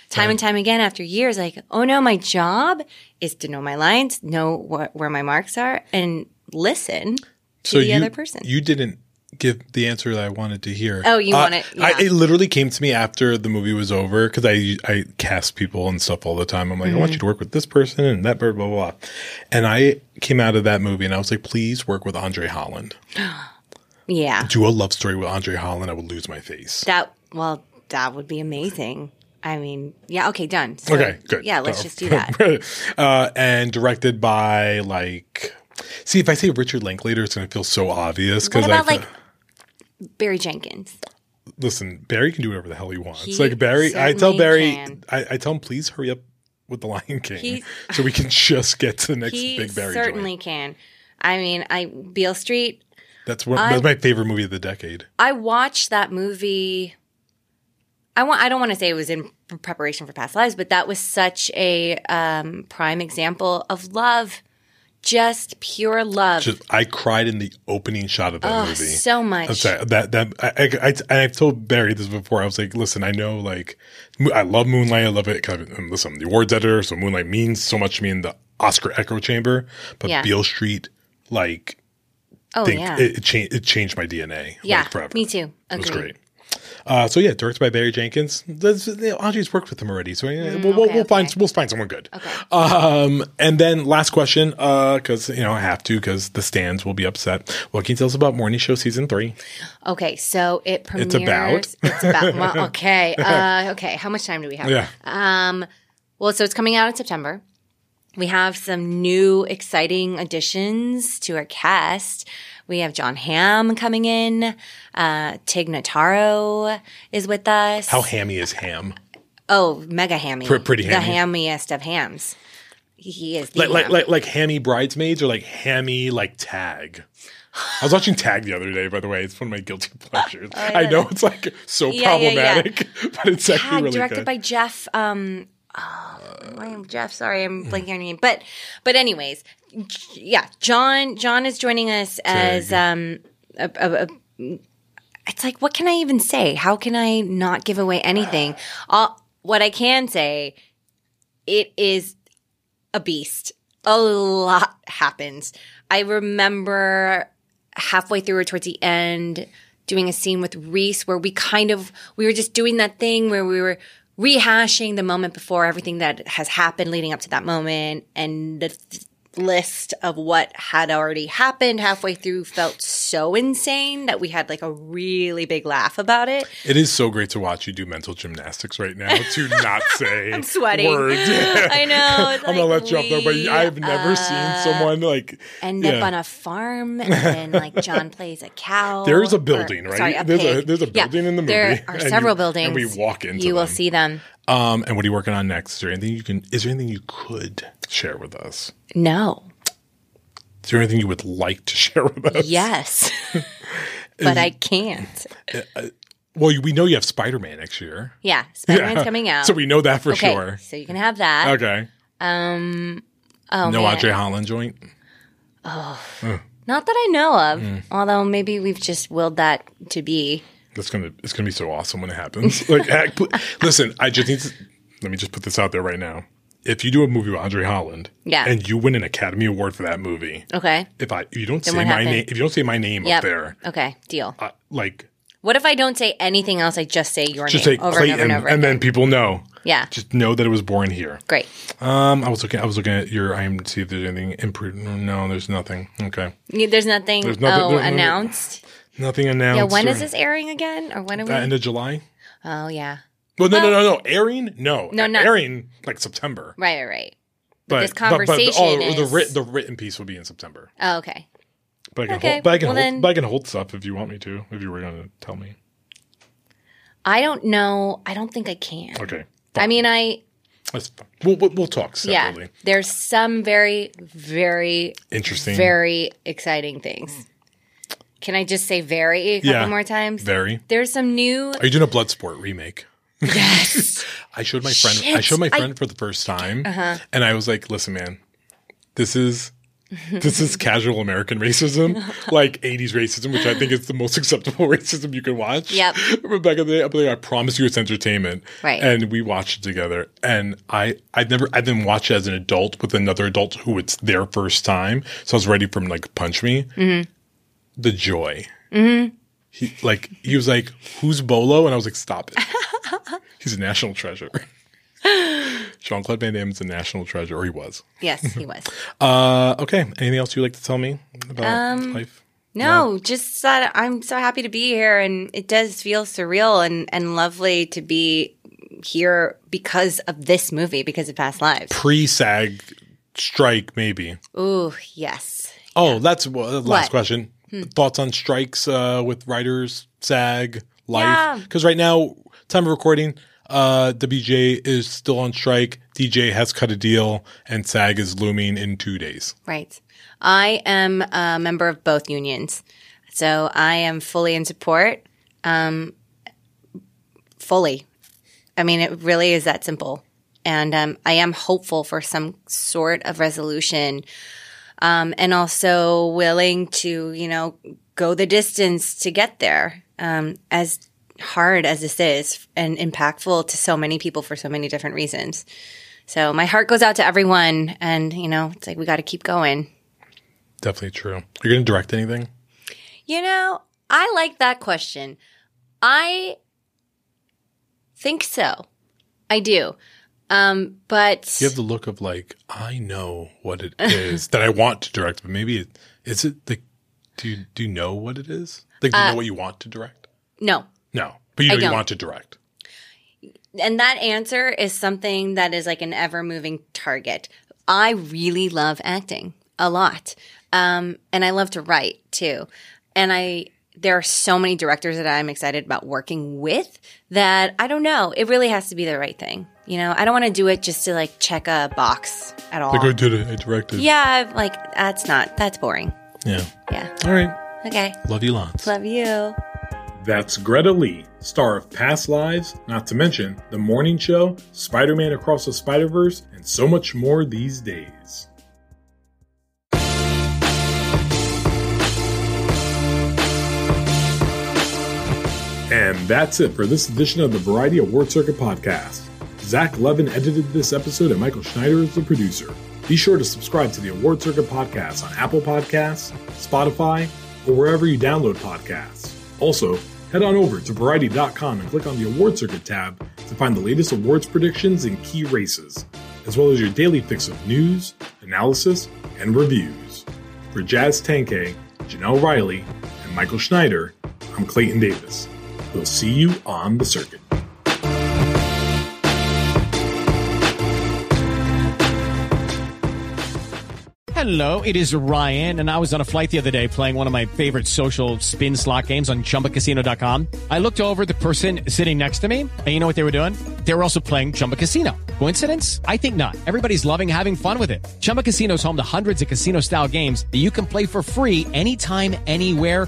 time right. and time again after years, like, oh no, my job is to know my lines, know wh- where my marks are, and listen to so the you, other person. You didn't give the answer that I wanted to hear. Oh, you uh, want it? Yeah. I, it literally came to me after the movie was over because I I cast people and stuff all the time. I'm like, mm-hmm. I want you to work with this person and that blah, blah, blah. And I came out of that movie and I was like, please work with Andre Holland. Yeah. Do a love story with Andre Holland. I would lose my face. That Well, that would be amazing. I mean, yeah, okay, done. So, okay, good. Yeah, let's oh. just do that. uh, and directed by like – see, if I say Richard Linklater, it's going to feel so obvious. What about I, like – Barry Jenkins. Listen, Barry can do whatever the hell he wants. He like Barry, I tell Barry, I, I tell him, please hurry up with The Lion King, He's, so we can just get to the next big Barry. He certainly joint. can. I mean, I Beale Street. That's one. I, that's my favorite movie of the decade. I watched that movie. I want. I don't want to say it was in preparation for Past Lives, but that was such a um, prime example of love. Just pure love. Just, I cried in the opening shot of that oh, movie. So much. I'm sorry, that that I, I, I've told Barry this before. I was like, listen, I know, like, I love Moonlight. I love it. I'm, listen, I'm the awards editor, so Moonlight means so much to me in the Oscar echo chamber. But yeah. Beale Street, like, oh think, yeah, it, it changed. It changed my D N A. Yeah, like, forever. Me too. Agreed. It was great. Uh, so yeah, directed by Barry Jenkins. That's, you know, Andre's worked with him already, so yeah, mm, we'll, okay, we'll okay. find we'll find someone good. Okay. Um, and then last question, because uh, you know I have to, because the stands will be upset. What can you tell us about Morning Show season three? Okay, so it premieres. It's about. It's about. Well, okay. Uh, okay. How much time do we have? Yeah. Um. Well, so it's coming out in September. We have some new exciting additions to our cast. We have John Hamm coming in. Uh, Tig Notaro is with us. How hammy is Hamm? Oh, mega hammy. P- pretty hammy. The hammiest of hams. he is the like, like like like hammy bridesmaids or like hammy like Tag. I was watching Tag the other day, by the way. It's one of my guilty pleasures. Oh, yeah. I know it's like so yeah, problematic, yeah, yeah. but it's actually Tag, really directed good. By Jeff. Um, oh, I am Jeff. Sorry, I'm blanking on your name. But but anyways, yeah, John John is joining us as um a, a, a. It's like, what can I even say? How can I not give away anything? I'll, what I can say, it is a beast. A lot happens. I remember halfway through or towards the end doing a scene with Reese where we kind of – we were just doing that thing where we were rehashing the moment before, everything that has happened leading up to that moment, and the th- list of what had already happened halfway through felt so insane that we had like a really big laugh about it. It is so great to watch you do mental gymnastics right now to not say I'm sweating. Words. I know. It's I'm like, gonna let you up there, but I've never uh, seen someone like end yeah. up on a farm, and then like John plays a cow. There's a building, or, right? Sorry, a there's pig. a there's a building yeah, in the movie. There are several you, buildings, and we walk into. You will them. see them. Um, and what are you working on next? Is there anything you can? Is there anything you could share with us? No. Is there anything you would like to share with us? Yes, but I can't. Uh, well, we know you have Spider-Man next year. Yeah, Spider-Man's yeah. coming out, so we know that for okay, sure. So you can have that. Okay. Um. Oh, no man. Andre Holland joint. Oh, mm. Not that I know of. Mm. Although maybe we've just willed that to be. That's gonna. It's gonna be so awesome when it happens. Like, I, listen, I just need to. Let me just put this out there right now. If you do a movie with Andre Holland, yeah. and you win an Academy Award for that movie, okay. If I, if you don't then say my name, if you don't say my name yep. up there, okay, deal. Uh, like, what if I don't say anything else? I just say your just name say over Clayton, and over and over, again. And then people know. Yeah, just know that it was born here. Great. Um, I was looking. I was looking at your I M D B to see if there's anything imprudent. No, there's nothing. Okay, there's nothing. There's nothing oh, there's announced. Nothing announced. Yeah, when or, is this airing again? Or when are we? Uh, end of July. Oh, yeah. Well, no, well, no, no, no. Airing? No. No, not. Airing, like, September. Right, right, right. But, but this conversation but, but, oh, is... The, writ, the written piece will be in September. Oh, okay. But I can, okay. hold, but I can well, hold then... But I can hold stuff if you want me to, if you were going to tell me. I don't know. I don't think I can. Okay. Fine. I mean, I... That's fine. We'll, we'll, we'll talk separately. Yeah. There's some very, very... Interesting. Very exciting things. Can I just say very a couple yeah, more times? Very. There's some new. Are you doing a Bloodsport remake? Yes. I showed my friend. Shit. I showed my friend I... for the first time, uh-huh. and I was like, "Listen, man, this is this is casual American racism, like eighties racism, which I think is the most acceptable racism you can watch." Yep. Rebecca, I promise you, it's entertainment. Right. And we watched it together, and I I've never I've been watched as an adult with another adult who it's their first time, so I was ready for him like punch me. Mm-hmm. The joy. Mm-hmm. He like he was like, "Who's Bolo?" And I was like, "Stop it. He's a national treasure." Jean-Claude Van Damme is a national treasure, or he was. Yes, he was. uh, okay. Anything else you'd like to tell me about um, life? No, no, just that I'm so happy to be here, and it does feel surreal and, and lovely to be here because of this movie, because of Past Lives. Pre-SAG strike, maybe. Ooh, yes. Oh, yeah. That's well, last what? question. Hmm. Thoughts on strikes uh, with writers, SAG, Life? Because yeah. right now, time of recording, uh, W J is still on strike. D J has cut a deal, and SAG is looming in two days. Right. I am a member of both unions, so I am fully in support. Um, fully. I mean, it really is that simple. And um, I am hopeful for some sort of resolution. Um, and also willing to, you know, go the distance to get there, um, as hard as this is and impactful to so many people for so many different reasons. So my heart goes out to everyone, and, you know, it's like we got to keep going. Definitely true. Are you going to direct anything? You know, I like that question. I think so. I do. Um, but you have the look of like, I know what it is that I want to direct, but maybe it, is it like, do you, do you know what it is? Like, do you uh, know what you want to direct? No. No. But you know you want to direct. And that answer is something that is like an ever-moving target. I really love acting a lot. Um, and I love to write too. And I there are so many directors that I'm excited about working with that I don't know. It really has to be the right thing. You know, I don't want to do it just to like check a box at all. Like I did it, I directed. Yeah, like that's not, that's boring. Yeah. Yeah. All right. Okay. Love you lots. Love you. That's Greta Lee, star of Past Lives, not to mention The Morning Show, Spider-Man Across the Spider-Verse, and so much more these days. And that's it for this edition of the Variety Award Circuit podcast. Zach Levin edited this episode and Michael Schneider is the producer. Be sure to subscribe to the Award Circuit podcast on Apple Podcasts, Spotify, or wherever you download podcasts. Also, head on over to Variety dot com and click on the Award Circuit tab to find the latest awards predictions and key races, as well as your daily fix of news, analysis, and reviews. For Jazz Tanke, Janelle Riley, and Michael Schneider, I'm Clayton Davis. We'll see you on the circuit. Hello, it is Ryan, and I was on a flight the other day playing one of my favorite social spin slot games on Chumba Casino dot com. I looked over at the person sitting next to me, and you know what they were doing? They were also playing Chumba Casino. Coincidence? I think not. Everybody's loving having fun with it. Chumba Casino is home to hundreds of casino-style games that you can play for free anytime, anywhere,